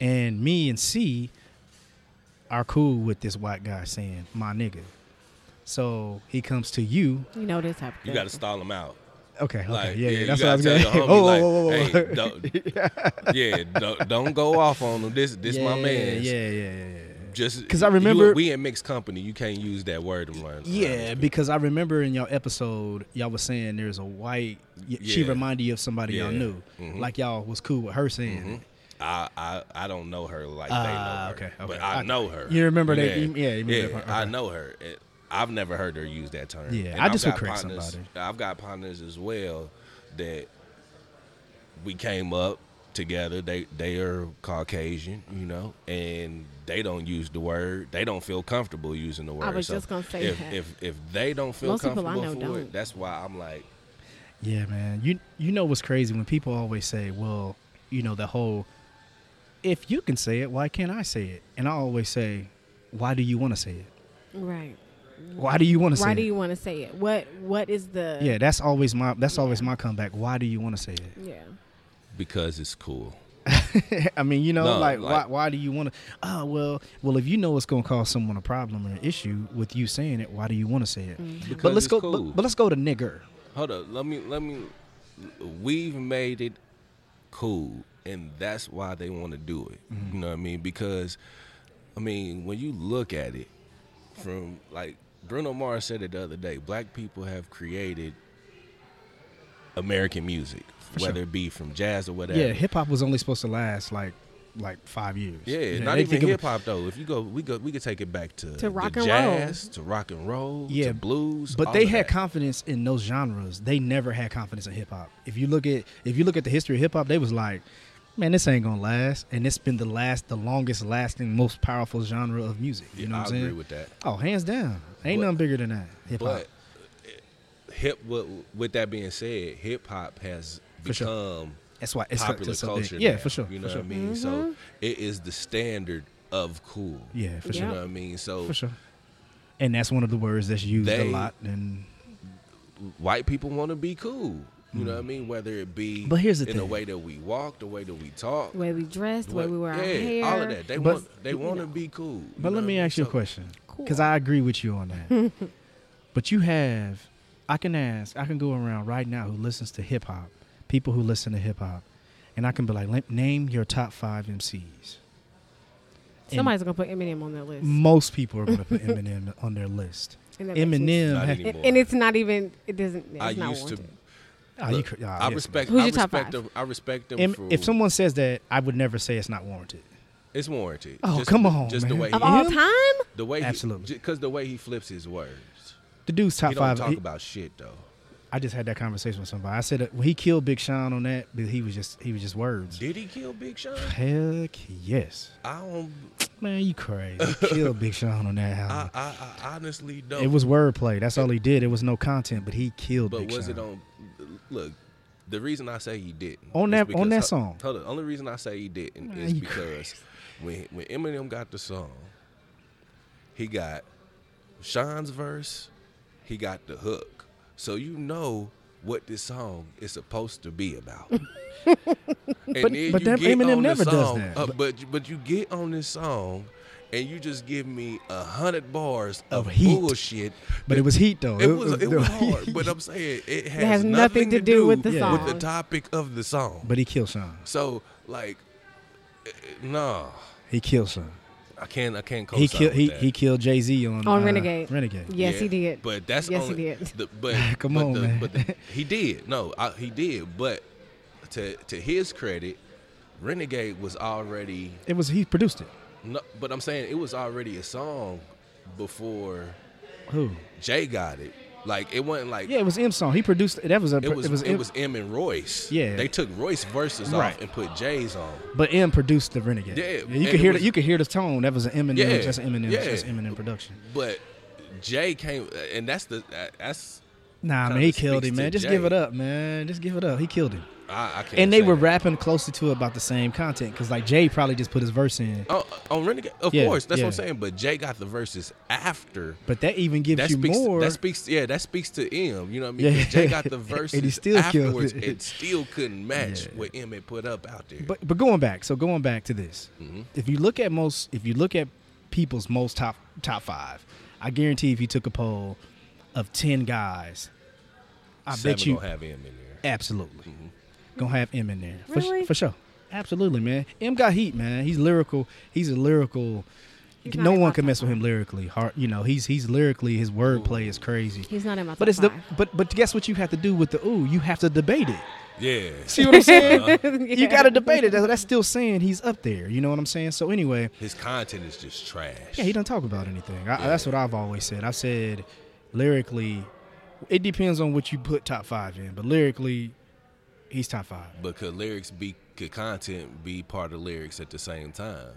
And me and C are cool with this white guy saying, my nigga. So he comes to you. You know this happens. You got to stall him out. Okay, okay, like, yeah, yeah, that's what I was going to say. Oh, yeah, don't, don't go off on them. This this yeah, my man. Yeah, yeah, yeah, yeah. Just because I remember you, we in mixed company, you can't use that word. Around, yeah, around because I remember in y'all episode, y'all was saying there's a white. Yeah. She reminded you of somebody yeah. y'all knew, mm-hmm. like y'all was cool with her saying. Mm-hmm. I, I I don't know her like uh, they know her, okay, okay. but I, I know her. You remember yeah. that? Yeah, you remember yeah. That, okay. I know her. It, I've never heard her use that term. Yeah, and I I've just would correct partners, somebody. I've got partners as well that we came up together. They they are Caucasian, you know, and they don't use the word. They don't feel comfortable using the word. I was so just gonna say if, that. If if they don't feel Most comfortable people I know for don't. It, that's why I'm like, yeah, man. You you know what's crazy when people always say, well, you know, the whole if you can say it, why can't I say it? And I always say, why do you want to say it? Right. Why do you want to say it? Why do you want to say it? What What is the... Yeah, that's always my that's yeah. always my comeback. Why do you want to say it? Yeah. Because it's cool. I mean, you know, no, like, like, why Why do you want to... Oh, well, well, if you know it's going to cause someone a problem or an issue with you saying it, why do you want to say it? Mm-hmm. Because but let's it's go, cool. But, but let's go to nigger. Hold up. Let me... Let me. We've made it cool, and that's why they want to do it. Mm-hmm. You know what I mean? Because, I mean, when you look at it from, like... Bruno Mars said it the other day, black people have created American music, For whether sure. it be from jazz or whatever. Yeah, hip-hop was only supposed to last like like five years. Yeah, yeah not even hip-hop, though. If you go, we go, we could take it back to, to rock and jazz, roll. to rock and roll, yeah, to blues. But all they of had that. confidence in those genres. They never had confidence in hip-hop. If you look at If you look at the history of hip-hop, they was like, man, this ain't gonna last, and it's been the last, the longest lasting, most powerful genre of music. You yeah, know what I'm saying? I agree with that. Oh, hands down, ain't but, nothing bigger than that. Hip hop. Hip. With that being said, hip hop has for become sure. that's why it's popular so culture. Now, yeah, for sure. You know for what sure. I mean? Mm-hmm. So it is the standard of cool. Yeah, for sure. You know what I mean? So for sure. And that's one of the words that's used they, a lot. And white people want to be cool. You know what I mean? Whether it be but here's the in thing. the way that we walk, the way that we talk, the way we dress, the way, way we wear yeah, our hair, all of that. They but, want they want to be cool. But let me ask you a question, because I agree with you on that. But you have, I can ask, I can go around right now who listens to hip hop, people who listen to hip hop, and I can be like, name your top five M Cs. Somebody's and gonna put Eminem on their list. Most people are gonna put Eminem on their list. And Eminem, has, and, and it's not even. It doesn't. It's I not used wanted. to. Oh, Look, you, oh, I, yes, respect, I respect. Them, I respect them. Em, for, if someone says that, I would never say it's not warranted. It's warranted. Oh just, come on, just man. The way of he, all time. The way absolutely because the way he flips his words. The dude's top he don't five. Talk he, about shit though. I just had that conversation with somebody. I said that when he killed Big Sean on that, but he was just he was just words. Did he kill Big Sean? Heck yes. I don't. Man, you crazy. He killed Big Sean on that album. I, I, I honestly don't. It was wordplay. That's all he did. It was no content, but he killed but Big Sean. But was it on? Look, the reason I say he didn't on that because, on that song. Hold on. The only reason I say he didn't Man, is because when, when Eminem got the song, he got Sean's verse, he got the hook, so you know what this song is supposed to be about. and but then but that Eminem never song, does that. Uh, but but you get on this song. And you just give me a hundred bars of, of heat. bullshit. But it was heat, though. It was it, it was hard. But I'm saying it has, it has nothing, nothing to do, do with the song. With the topic of the song. But he killed Sean. So like, no. Nah. He killed Sean. I can't. I can't. He killed. He, he killed Jay-Z on, on uh, Renegade. Renegade. Yes, yeah, he did. But that's yes, only, he did. The, but come but on, the, man. But the, he did. No, I, he did. But to to his credit, Renegade was already. It was he produced it. No, but I'm saying it was already a song before Who? Jay got it. Like it wasn't like yeah, it was M's song. He produced that was a it was it was it M, was M and Royce. Yeah, they took Royce verses right. off and put Jay's on. But M produced the Renegade. Yeah, yeah you could hear was, the, you could hear the tone. That was an M and M. That's an M and M. That's M and M production. But Jay came, and that's the that's nah man. He killed him, man. Just Jay. give it up, man. Just give it up. He killed him. I, I can't and they were that. rapping closely to about the same content because like Jay probably just put his verse in. Oh, on Renegade, of yeah, course, that's yeah. what I'm saying. But Jay got the verses after. But that even gives that you speaks, more. That speaks, yeah, that speaks to M. You know what I mean? Yeah. Jay got the verses and he still afterwards. Killed it. It still couldn't match yeah. what M had put up out there. But but going back, so going back to this, mm-hmm. if you look at most, if you look at people's most top top five, I guarantee if you took a poll of ten guys, I Seven bet you gonna have M in there. Absolutely. Mm-hmm. Gonna have M in there really? for, for sure. Absolutely, man. M got heat, man. He's lyrical. He's a lyrical. He's no one can mess with him lyrically. Hard, you know. He's he's lyrically. His wordplay is crazy. He's not in my. But it's the but but guess what you have to do with the ooh. You have to debate it. Yeah. See what I'm saying? Uh-huh. yeah. You gotta debate it. That's still saying he's up there. You know what I'm saying? So anyway, his content is just trash. Yeah, he don't talk about anything. I, yeah. That's what I've always said. I said lyrically, it depends on what you put top five in, but lyrically. He's top five. But could lyrics be, could content be part of lyrics at the same time?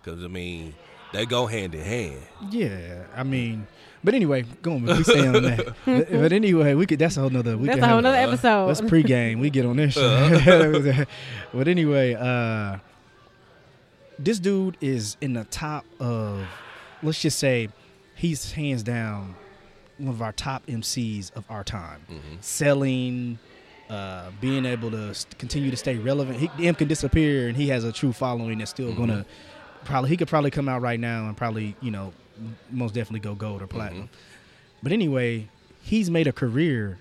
Because, I mean, they go hand in hand. Yeah, I mean, but anyway, go on, we stay on that. but, but anyway, we could, that's a whole nother, we that's a whole nother uh, episode. That's pregame, we get on this shit. But anyway, uh, this dude is in the top of, let's just say, he's hands down one of our top M Cs of our time. Mm-hmm. Selling... Uh, being able to st- continue to stay relevant. He, M can disappear and he has a true following that's still mm-hmm. going to probably, he could probably come out right now and probably, you know, most definitely go gold or platinum. Mm-hmm. But anyway, he's made a career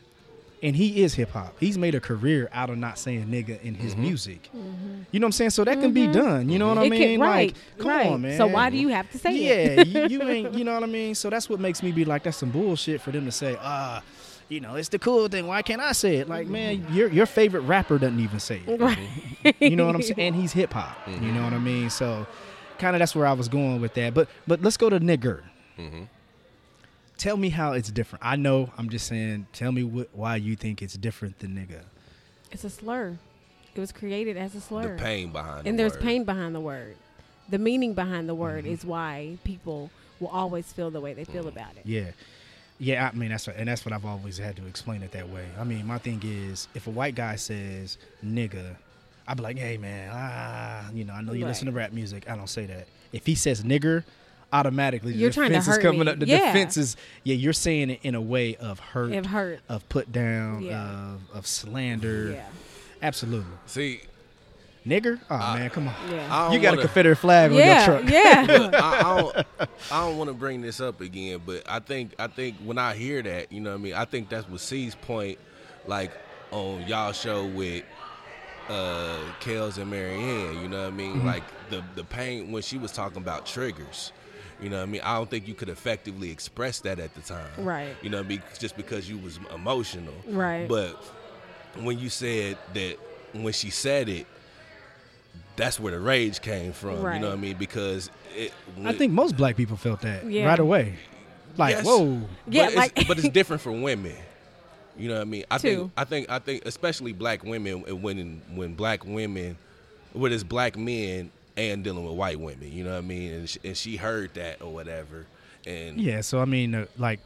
and he is hip hop. He's made a career out of not saying nigga in his mm-hmm. music. Mm-hmm. You know what I'm saying? So that mm-hmm. can be done. You know what it I mean? Can, right, like, come right. on, man. So why do you have to say yeah, it? Yeah, you, you ain't, you know what I mean? So that's what makes me be like, that's some bullshit for them to say, ah, uh, you know, it's the cool thing. Why can't I say it? Like, man, your your favorite rapper doesn't even say it. Right. You know what I'm saying? And he's hip hop. Mm-hmm. You know what I mean? So, kind of that's where I was going with that. But but let's go to nigger. Mm-hmm. Tell me how it's different. I know. I'm just saying. Tell me wh- why you think it's different than nigga. It's a slur. It was created as a slur. The pain behind. And the there's word. pain behind the word. The meaning behind the word mm-hmm. is why people will always feel the way they feel mm-hmm. about it. Yeah. Yeah, I mean, that's what, and that's what I've always had to explain it that way. I mean, my thing is, if a white guy says, nigga, I'd be like, hey, man, ah, you know, I know you right. listen to rap music. I don't say that. If he says nigger, automatically. You're the trying defense to hurt is coming me. Up. The yeah. defense is, yeah, you're saying it in a way of hurt, of, hurt. of put down, yeah. of, of slander. Yeah. Absolutely. See, nigger? Oh, I, man, come on. Yeah. You got wanna, a Confederate flag yeah, on your truck. Yeah. Look, I, I don't, I don't want to bring this up again, but I think I think when I hear that, you know what I mean, I think that's what C's point, like, on y'all show with uh, Kells and Marianne, you know what I mean? Mm-hmm. Like, the, the pain when she was talking about triggers. You know what I mean? I don't think you could effectively express that at the time. Right. You know what I mean? Just because you was emotional. Right. But when you said that, when she said it, that's where the rage came from. Right. You know what I mean? Because it, I think most black people felt that yeah. right away. Like, yes. whoa. Yeah, but, like- it's, but it's different for women. You know what I mean? I Too. think I think I think especially black women, when when black women, when it's black men and dealing with white women, you know what I mean? And she, and she heard that or whatever. And yeah, so I mean, uh, like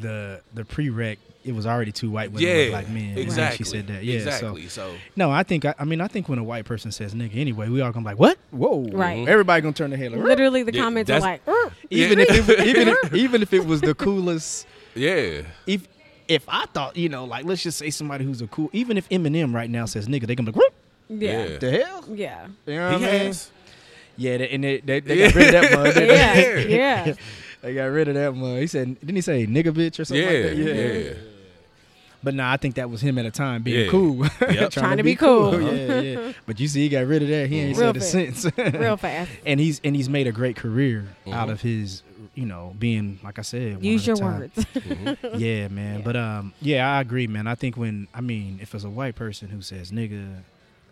the the prereq, it was already two white women yeah, and black men. Exactly. She said that. Yeah, exactly. So, so no, I think I, I mean I think when a white person says nigga, anyway, we all gonna be like, what? Whoa! Right. Everybody gonna turn their head like. Literally, the yeah, comments are like, even yeah. if it, even if, even if it was the coolest. Yeah. If, If I thought, you know, like, let's just say somebody who's a cool, even if Eminem right now says nigga, they gonna be like, whoop. Yeah. What the hell? Yeah. You know what he I mean? Has. Yeah, they, and they, they, they yeah. got rid of that mug. They, yeah. They, yeah. They got rid of that mug. He said, didn't he say nigga bitch or something yeah. like that? Yeah. yeah. But nah, I think that was him at a time being yeah. cool. Yep. Trying, Trying to, to be cool. cool. Uh-huh. Yeah, yeah. But you see, he got rid of that. He ain't Real said fast. a sentence. Real fast. And he's and he's made a great career mm-hmm. out of his, you know, being, like I said, one use your time. words. Mm-hmm. Yeah, man. Yeah. But um, yeah, I agree, man. I think when I mean, if it's a white person who says nigga,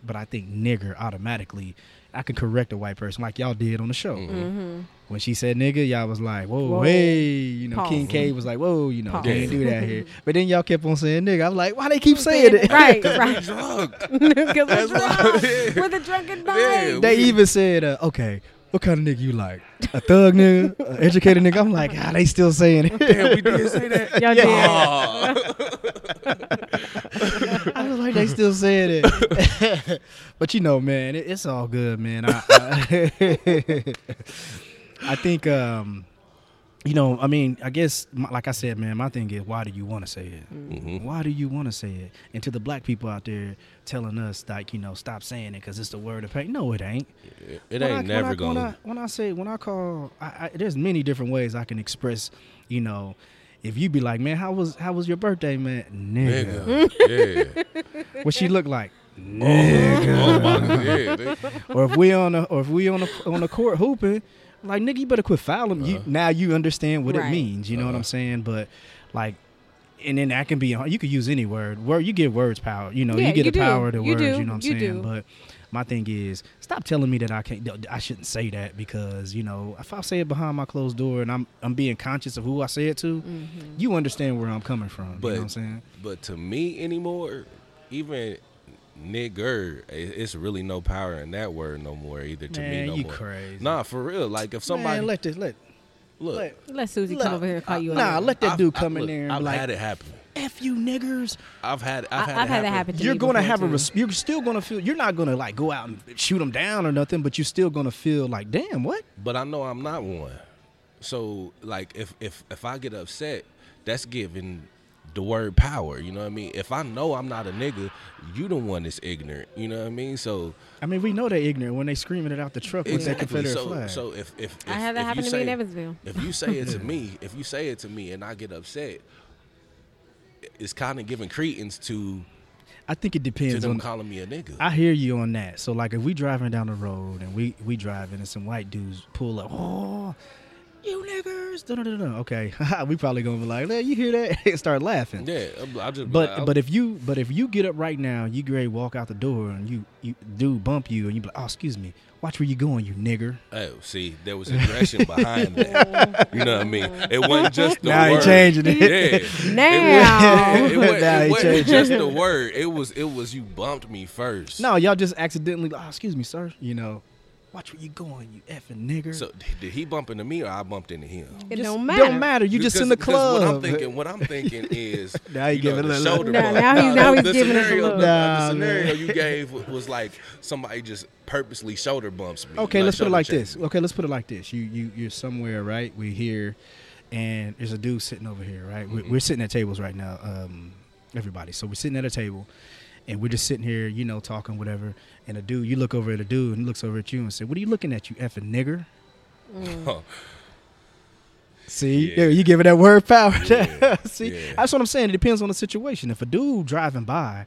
but I think nigger automatically, I can correct a white person like y'all did on the show. Mm-hmm. Mm-hmm. When she said nigga, y'all was like, whoa, whoa. hey, you know, Pause. King K was like, whoa, you know, Pause. Can't do that here. But then y'all kept on saying nigga. I was like, why they keep saying it? Right, right. Because we're drunk. Because we're drunk. We're the drunken night. Yeah, they we, even said, uh, okay, what kind of nigga you like? A thug nigga? An educated nigga? I'm like, ah, they still saying it. Damn, we did say that. Y'all yeah. did. I was like, they still saying it. But you know, man, it, it's all good, man. I... I I think, um, you know, I mean, I guess, my, like I said, man, my thing is, why do you want to say it? Mm-hmm. Why do you want to say it? And to the black people out there telling us, like, you know, stop saying it because it's the word of pain. No, it ain't. It, it ain't I, never going to. When I say, when I call, I, I, there's many different ways I can express, you know, if you be like, man, how was how was your birthday, man? Nigga. Nigga. Yeah. What she look like? Nigga. Oh, my, yeah, nigga. Or if we on a, or if we on a, on the court hooping. Like, nigga, you better quit fouling. Uh-huh. You, now you understand what right. it means. You know uh-huh. what I'm saying? But, like, and then that can be, you could use any word. Word, you give words power. You know, yeah, you get you the do. power to you words. Do. You know what I'm you saying? Do. But my thing is, stop telling me that I can't, I shouldn't say that because, you know, if I say it behind my closed door and I'm I'm being conscious of who I say it to, mm-hmm. you understand where I'm coming from. But, you know what I'm saying? But to me anymore, even nigger, it's really no power in that word no more either to man, me no you more. Crazy. Nah, for real. Like if somebody man, let this let look let, let Susie let, come over here and call I, you. Nah, over. let that I've, dude come I've, in look, there. And I've like, had it happen. F you niggers. I've had I've had I've it had happen. happen to you're gonna have too. a res- you're still gonna feel you're not gonna like go out and shoot them down or nothing, but you're still gonna feel like damn what. But I know I'm not one. So like if if if I get upset, that's giving the word power, you know what I mean? If I know I'm not a nigga, you the one that's ignorant, you know what I mean? So I mean, we know they're ignorant when they screaming it out the truck exactly. with that Confederate so, flag. So if if, if I had that happen to me in Evansville. If you say it to me, if you say it to me and I get upset, it's kind of giving credence to I think it depends to them on calling me a nigga. I hear you on that. So like if we driving down the road and we we driving and some white dudes pull up, oh, you niggers, no, no, no, okay. We probably gonna be like, hey, you hear that? And start laughing. Yeah, I just. But I'll, but if you but if you get up right now, you great walk out the door and you you dude bump you and you be like, oh, excuse me, watch where you going, you nigger. Oh, see, there was aggression behind that. You know what I mean? It wasn't just the now word. Now he changing it. Yeah. Now it, was, it, was, now it he wasn't just it. the word. It was it was you bumped me first. No, y'all just accidentally. Oh, excuse me, sir. You know. Watch where you going, you effing nigger. So did he bump into me or I bumped into him? It just, don't matter. Don't matter. You because, just in the club. What I'm thinking, what I'm thinking is now you know, the shoulder nah, bump. Now, now, now he's giving us a little. The, nah, the scenario man. You gave was like somebody just purposely shoulder bumps me. Okay, like let's put it like check. this. Okay, let's put it like this. You you you're somewhere, right? We're here, and there's a dude sitting over here, right? Mm-hmm. We're, we're sitting at tables right now, um, everybody. So we're sitting at a table. And we're just sitting here, you know, talking, whatever. And a dude, you look over at a dude, and he looks over at you and said, "What are you looking at, you effing nigger?" Mm. See, yeah. you giving that word power. Yeah. See, yeah. that's what I'm saying. It depends on the situation. If a dude driving by,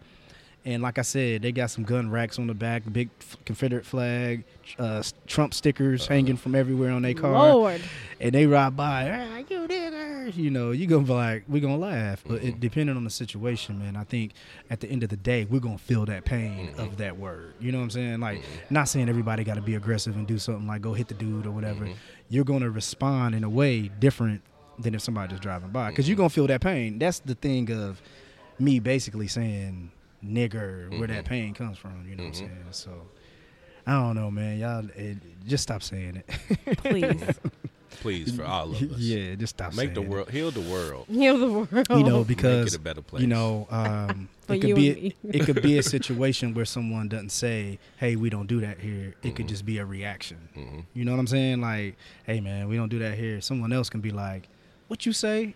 and like I said, they got some gun racks on the back, big Confederate flag, uh, Trump stickers uh-huh. hanging from everywhere on their car. Lord. And they ride by, ah, you nigger. You know, you're going to be like, we're going to laugh. Mm-hmm. But it, depending on the situation, man, I think at the end of the day, we're going to feel that pain mm-hmm. of that word. You know what I'm saying? Like, mm-hmm. not saying everybody got to be aggressive and do something like go hit the dude or whatever. Mm-hmm. You're going to respond in a way different than if somebody just driving by because mm-hmm. you're going to feel that pain. That's the thing of me basically saying nigger, where mm-hmm. that pain comes from, you know mm-hmm. what I'm saying? So, I don't know, man. Y'all, it, just stop saying it. Please. Please, for all of us. Yeah, just stop Make saying it. Make the world, it. heal the world. Heal the world. You know, because, Make it a better place. You know, um, it, could you be a, it could be a situation where someone doesn't say, hey, we don't do that here. It mm-hmm. could just be a reaction. Mm-hmm. You know what I'm saying? Like, hey, man, we don't do that here. Someone else can be like, what you say,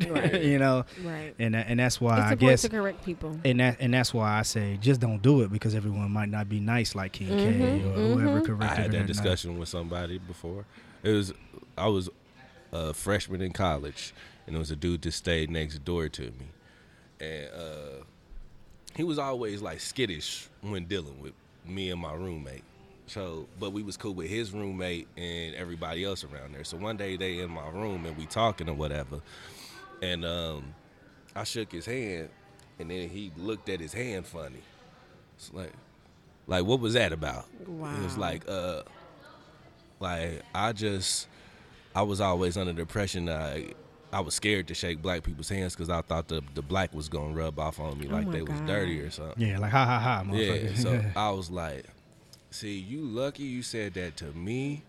yeah, right. you know, right? And and that's why it's I guess to correct people, and that and that's why I say just don't do it because everyone might not be nice like King mm-hmm, K or mm-hmm. whoever. Corrected I had that discussion night. with somebody before. It was I was a freshman in college, and there was a dude that stayed next door to me, and uh, he was always like skittish when dealing with me and my roommate. So, but we was cool with his roommate and everybody else around there. So one day they in my room and we talking or whatever, and um, I shook his hand, and then he looked at his hand funny. It's like, like what was that about? Wow. It was like, uh, like I just, I was always under the impression that I, I was scared to shake black people's hands because I thought the the black was gonna rub off on me, oh like they God. was dirty or something. Yeah, like ha ha ha. Yeah. So I was like. See, you lucky you said that to me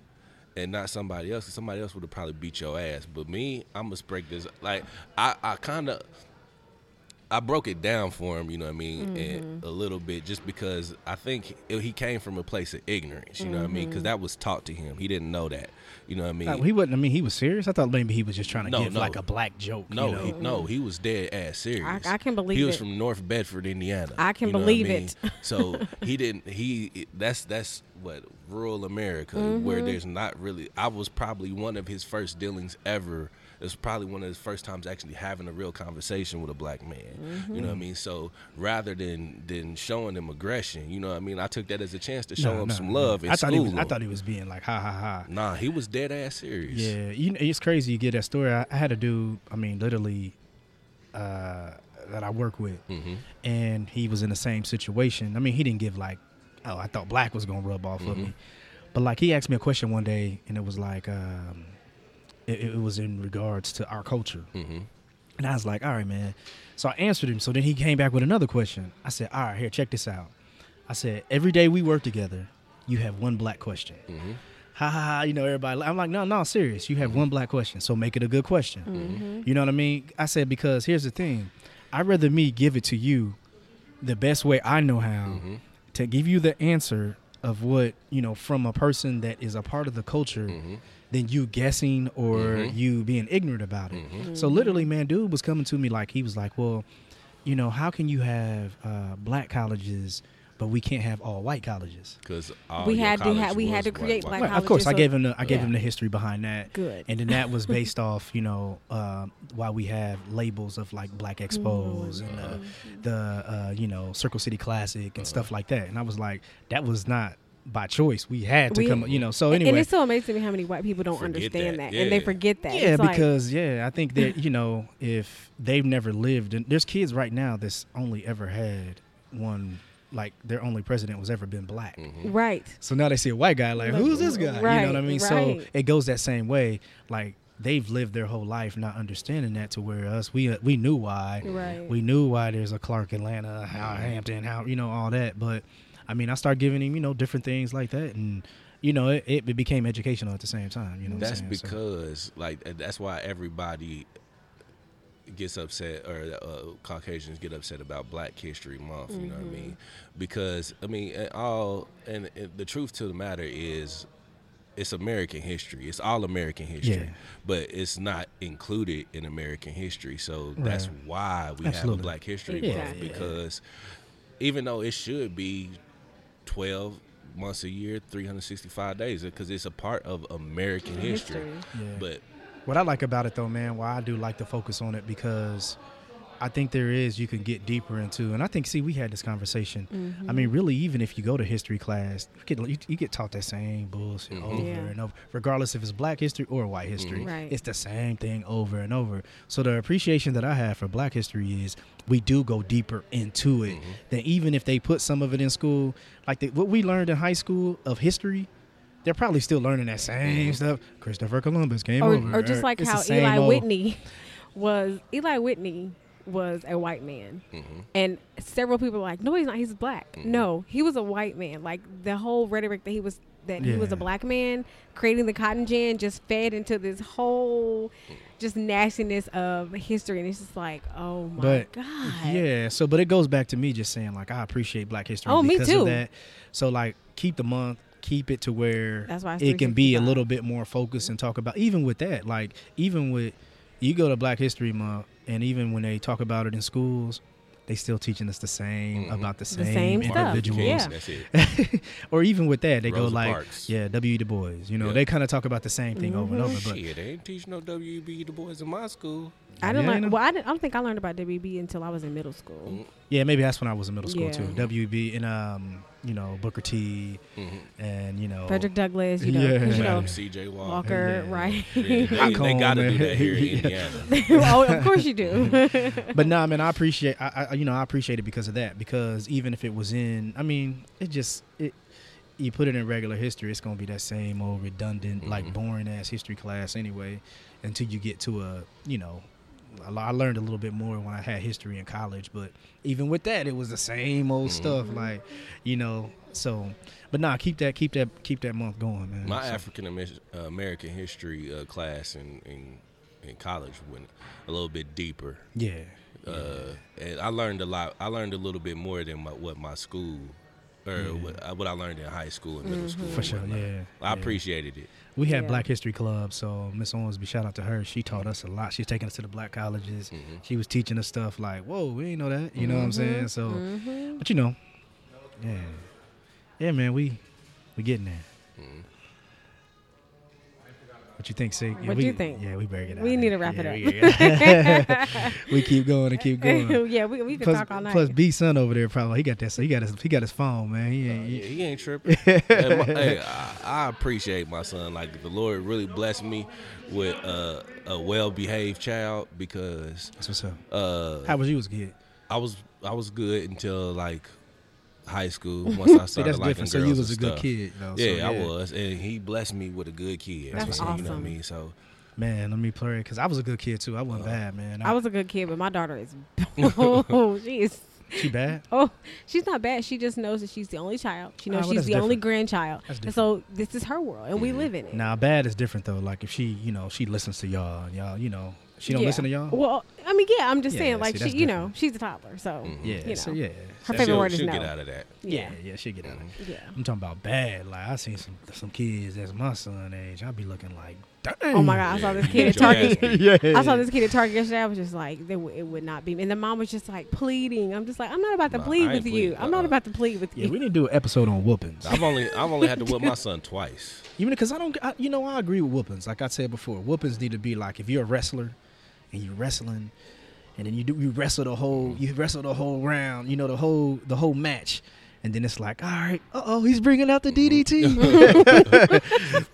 and not somebody else. Cause somebody else would have probably beat your ass. But me, I'm going to break this. Like, I, I kind of, I broke it down for him, you know what I mean, mm-hmm. and a little bit just because I think it, he came from a place of ignorance, you mm-hmm. know what I mean, because that was taught to him. He didn't know that, you know what I mean. Like, he wasn't, I mean, he was serious? I thought maybe he was just trying to no, give no. like a black joke. No, you know? he, no, he was dead ass serious. I, I can believe it. He was it. from North Bedford, Indiana. I can you know believe I mean? it. So he didn't, he, that's, that's what, rural America, mm-hmm. where there's not really, I was probably one of his first dealings ever. It's probably one of his first times actually having a real conversation with a black man. Mm-hmm. You know what I mean? So rather than than showing him aggression, you know what I mean? I took that as a chance to show no, him no, some love. No. I thought he was, I thought he was being like, ha, ha, ha. Nah, he was dead ass serious. Yeah, you know, it's crazy you get that story. I, I had a dude, I mean, literally, uh, that I work with, mm-hmm. and he was in the same situation. I mean, he didn't give like, oh, I thought black was going to rub off mm-hmm. of me. But like he asked me a question one day, and it was like... Um, It, it was in regards to our culture. Mm-hmm. And I was like, all right, man. So I answered him. So then he came back with another question. I said, all right, here, check this out. I said, every day we work together, you have one black question. Mm-hmm. Ha, ha, ha, you know, everybody. I'm like, no, no, serious. You have mm-hmm. one black question, so make it a good question. Mm-hmm. You know what I mean? I said, because here's the thing. I'd rather me give it to you the best way I know how mm-hmm. to give you the answer of what, you know, from a person that is a part of the culture mm-hmm. than you guessing or mm-hmm. you being ignorant about it. Mm-hmm. So literally, man, dude was coming to me like, he was like, well, you know, how can you have uh, black colleges, but we can't have all white colleges? Because we had to ha- we had to create white, black right, colleges. Of course, so I gave him the I gave yeah. him the history behind that. Good. And then that was based off, you know, uh, why we have labels of like Black Expos mm-hmm. and uh, the uh, you know Circle City Classic and uh-huh. stuff like that. And I was like, that was not by choice. We had to we, come, you know. So anyway, and it's so amazing to me how many white people don't understand that, that yeah. and they forget that. Yeah, it's because like, yeah, I think that you know, if they've never lived, and there's kids right now that's only ever had one, like their only president was ever been black, mm-hmm. right? So now they see a white guy, like who's this guy? Right, you know what I mean? Right. So it goes that same way, like. They've lived their whole life not understanding that to where us, we uh, we knew why. Right. We knew why there's a Clark Atlanta, Howard Hampton, how you know, all that. But, I mean, I start giving him, you know, different things like that. And you know, it, it became educational at the same time. You know, that's what I'm saying? Because so. like that's why everybody gets upset, or uh, Caucasians get upset about Black History Month. Mm-hmm. You know what I mean? Because I mean, and all and, and the truth to the matter is, it's American history. It's all American history, yeah. but it's not included in American history. So right. that's why we Absolutely. have a Black History yeah. Month, because yeah. even though it should be twelve months a year, three hundred sixty-five days, because it's a part of American history. history. Yeah. But what I like about it, though, man, why I do like to focus on it, because I think there is, you can get deeper into, and I think, see, we had this conversation. Mm-hmm. I mean, really, even if you go to history class, you get, you, you get taught that same bullshit mm-hmm. over yeah. and over, regardless if it's Black history or white history. Mm-hmm. Right. It's the same thing over and over. So the appreciation that I have for Black history is we do go deeper into it mm-hmm. than even if they put some of it in school. Like, they, what we learned in high school of history, they're probably still learning that same stuff. Christopher Columbus came or, over. Or just like it's how Eli Whitney old. was, Eli Whitney was a white man mm-hmm. and several people were like, no, he's not, he's Black. Mm-hmm. No, he was a white man. Like the whole rhetoric that he was that yeah. he was a Black man creating the cotton gin just fed into this whole just nastiness of history, and it's just like, oh my but, god yeah so but it goes back to me just saying, like, I appreciate Black history oh because me too of that. So like, keep the month, keep it to where That's why it can be a little bit more focused and talk about, even with that, like, even with you go to Black History Month, and even when they talk about it in schools, they still teaching us the same mm-hmm. about the same, the same individuals. Stuff. Yeah. That's it. Or even with that, they Rosa go like, Parks. yeah, W. E. Du Bois. You know, yeah. they kind of talk about the same thing mm-hmm. over and over. But yeah, they didn't teach no W. E. B. Du Bois in my school. I didn't yeah, learn. Well, I, didn't, I don't think I learned about W. E. B. until I was in middle school. Mm-hmm. Yeah, maybe that's when I was in middle school yeah. too. W. E. B. and um, you know, Booker T. Mm-hmm. and you know Frederick Douglass. You know, yeah. you know C J. Walker. Yeah. Right. Yeah, they, they, they got to do that here in Indiana. Oh, of course you do. But no, nah, I mean, I appreciate. I, I, you know, I appreciate it because of that. Because even if it was in, I mean, it just, it, you put it in regular history, it's gonna be that same old redundant, mm-hmm. like boring ass history class anyway. Until you get to a, you know, a, I learned a little bit more when I had history in college, but even with that, it was the same old mm-hmm. stuff, like, you know. So, but nah, keep that, keep that, keep that month going, man. My so. African American history uh, class in, in in college went a little bit deeper. Yeah. Uh, and I learned a lot. I learned a little bit more than my, what my school, or yeah. what, I, what I learned in high school and mm-hmm. middle school. For sure, yeah. I, I yeah. appreciated it. We had yeah. Black History Club, so Miss Owensby, shout out to her. She taught us a lot. She was taking us to the Black colleges. Mm-hmm. She was teaching us stuff like, whoa, we didn't know that. You mm-hmm. know what I'm saying? So, mm-hmm. but you know, yeah, yeah, man, we we getting there. Mm-hmm. What you think, Sig? Yeah, what do you think? Yeah, we better get out. We need to wrap yeah, it up. Yeah. We keep going and keep going. Yeah, we we can plus, talk all night. Plus, B son over there probably he got that. So he got his he got his phone, man. He ain't, uh, yeah, he ain't tripping. Hey, my, hey, I, I appreciate my son. Like the Lord really blessed me with uh, a well behaved child because. That's what's up. Uh, How was you as a kid? I was I was good until like. High school once I started See, that's liking different. Girls so you was a stuff. Good kid though, yeah, so, yeah I was and he blessed me with a good kid that's so, awesome you know what I mean so man let me play it because I was a good kid too I wasn't uh, bad man I, I was a good kid but my daughter is oh she is she bad oh she's not bad she just knows that she's the only child she knows uh, well, she's the different. Only grandchild and so this is her world and mm-hmm. we live in it now nah, bad is different though like if she you know she listens to y'all and y'all you know She don't yeah. listen to y'all? Well, I mean, yeah, I'm just yeah, saying, yeah, like, see, she, you different. Know, she's a toddler, so, mm-hmm. yeah, you know. So, yeah. Her favorite she'll, word is she'll no. She'll get out of that. Yeah, yeah, yeah she'll get out of that. Yeah. I'm talking about bad. Like, I seen some some kids that's my son's age. I'll be looking like, dang. Oh, my God, I saw this kid at Target. yeah. I saw this kid at Target yesterday. I was just like, they w- it would not be me. And the mom was just, like, pleading. I'm just like, I'm not about to no, plead with pleading. you. Uh-uh. I'm not about to plead with yeah, you. Yeah, we didn't do an episode on whoopings. I've only I've only had to whip my son twice. Even because I don't, you know, I agree with whoopings. Like I said before, whoopings need to be like, if you're a wrestler, and you wrestling, and then you do you wrestle the whole you wrestle the whole round, you know the whole the whole match, and then it's like, all right, uh oh, he's bringing out the D D T.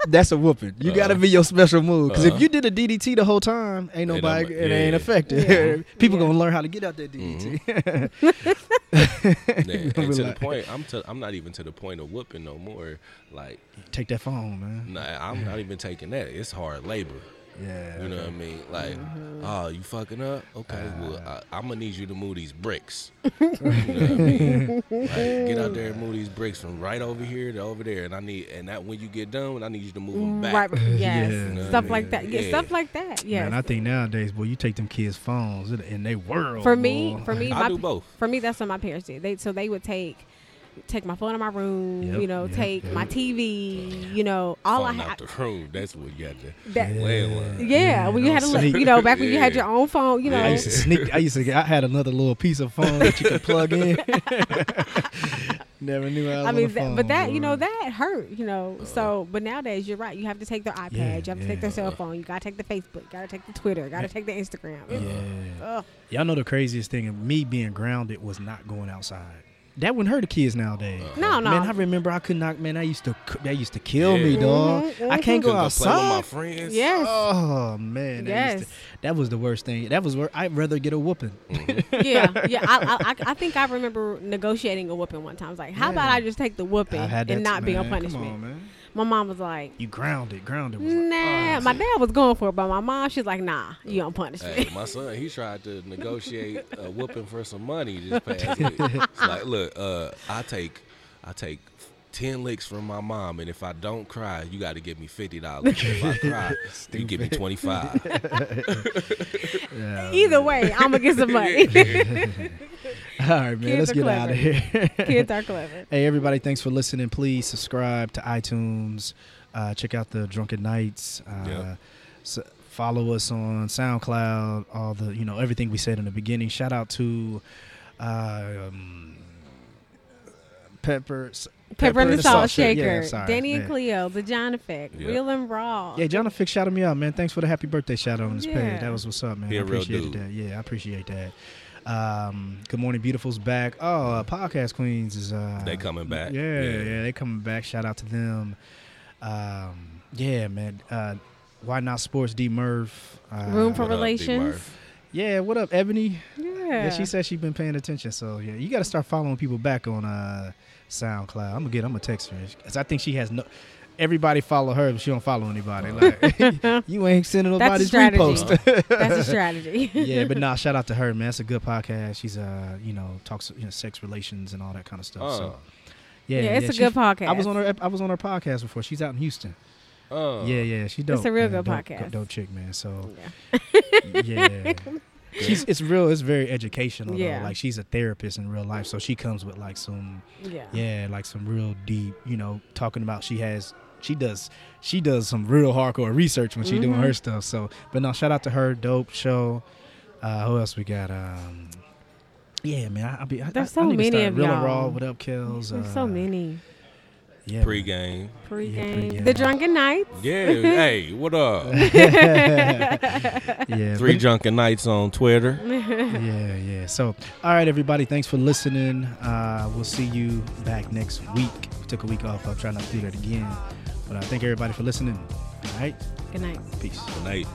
That's a whooping. You uh, gotta be your special move, because uh, if you did a D D T the whole time, ain't nobody, it ain't, yeah, it ain't effective. Yeah. People yeah. gonna learn how to get out that D D T. Mm-hmm. yeah, and to like, the point, I'm to, I'm not even to the point of whooping no more. Like, take that phone, man. Nah, I'm yeah. not even taking that. It's hard labor. Yeah. You know what I mean? Like, mm-hmm. oh, you fucking up? Okay, uh, well, I, I'm going to need you to move these bricks. You know what I mean? Like, get out there and move these bricks from right over here to over there. And I need, and that when you get done, I need you to move them back. Right. Yes. Yeah. You know stuff I mean? like that. Yeah, yeah. Stuff like that. Yeah. And I think nowadays, boy, you take them kids' phones and they whirl. For me, boy. for me, I my, do both. For me, that's what my parents did. They so they would take. Take my phone in my room, yep, you know. Yep, take yep. my T V, you know. All phone I had. Out the room. That's what you got to. That, yeah, yeah, when you had a, you know, back when yeah. you had your own phone, you know. I used to sneak. I used to. Get, I had another little piece of phone that you could plug in. Never knew I was I mean, on the phone, but that, you know, that hurt, you know. Uh, so, but nowadays, you're right. You have to take their iPad. Yeah, you have to yeah. take their cell phone. You got to take the Facebook. You got to take the Twitter. Got to take the Instagram. Yeah. Y'all know the craziest thing of me being grounded was not going outside. That wouldn't hurt the kids nowadays. Uh, no, no. Man, I remember I could not. Man, I used to. That used to kill yeah. me, dog. Mm-hmm, mm-hmm. I can't go outside. Play with my friends. Yes. Oh man. That yes. Used to, that was the worst thing. That was where I'd rather get a whooping. Mm-hmm. yeah, yeah. I, I, I think I remember negotiating a whooping one time. I was like, how yeah. about I just take the whooping and not t- be man, a punishment? Come on, man. My mom was like, "You grounded, grounded." Was nah, like, oh, my dad was going for it, but my mom, she's like, "Nah, you don't punish me." Hey, my son, he tried to negotiate a whooping for some money. Just past it. It's like, look, uh, I take, I take ten licks from my mom, and if I don't cry, you got to give me fifty dollars. If I cry, you give me twenty five. yeah, Either man. way, I'm gonna get some money. All right, man, Kids let's get clever. out of here. Kids are clever. Hey, everybody, thanks for listening. Please subscribe to iTunes. Uh, check out the Drunken Nights. Uh, yep. so follow us on SoundCloud, all the, you know, everything we said in the beginning. Shout out to uh, um, Pepper, Pepper, Pepper and the Salt, Salt Shaker, Shaker. Yeah, sorry, Danny man. and Cleo, The John Effect, yep. Real and Raw. Yeah, John Effect shouted me out, man. Thanks for the happy birthday shout out on this yeah. page. That was what's up, man. Be I appreciated that. Yeah, I appreciate that. Um, Good Morning Beautiful's back. Oh, uh, Podcast Queens is uh, they coming back. Yeah, yeah, yeah, they coming back. Shout out to them. Um, yeah, man. Uh, Why Not Sports? D Murph. Uh, Room for Relations. Up, yeah, what up, Ebony? Yeah. yeah, she said she been paying attention. So yeah, you got to start following people back on uh, SoundCloud. I'm gonna get. I'm gonna text her because I think she has no. Everybody follow her, but she don't follow anybody. Like, you ain't sending nobody's repost. That's a strategy. Yeah, but nah, shout out to her, man. It's a good podcast. She's uh, you know, talks, you know, sex relations and all that kind of stuff. Oh. So yeah, yeah, it's yeah. a good podcast. I was on her. I was on her podcast before. She's out in Houston. Oh, yeah, yeah, she dope. It's a real man. good dope, podcast. Dope chick, man. So yeah. yeah. She's, it's real. It's very educational. Yeah. Though. Like she's a therapist in real life, so she comes with like some, yeah, yeah, like some real deep, you know, talking about she has. She does she does some real hardcore research when she mm-hmm. doing her stuff. So, but no, shout out to her. Dope show. Uh, who else we got? Um, yeah, man. I, I be, I, There's I, so I need many to start of real y'all. Raw, what up, Kells? There's uh, so many. Yeah. Pre-game. Pre-game. Yeah, pre-game. The Drunken Nights. Yeah. Hey, what up? yeah. Three Drunken Nights on Twitter. yeah, yeah. So, all right, everybody. Thanks for listening. Uh, we'll see you back next week. We took a week off. I'll try not to do that again. But I thank everybody for listening. All right. Good night. Peace. Good night.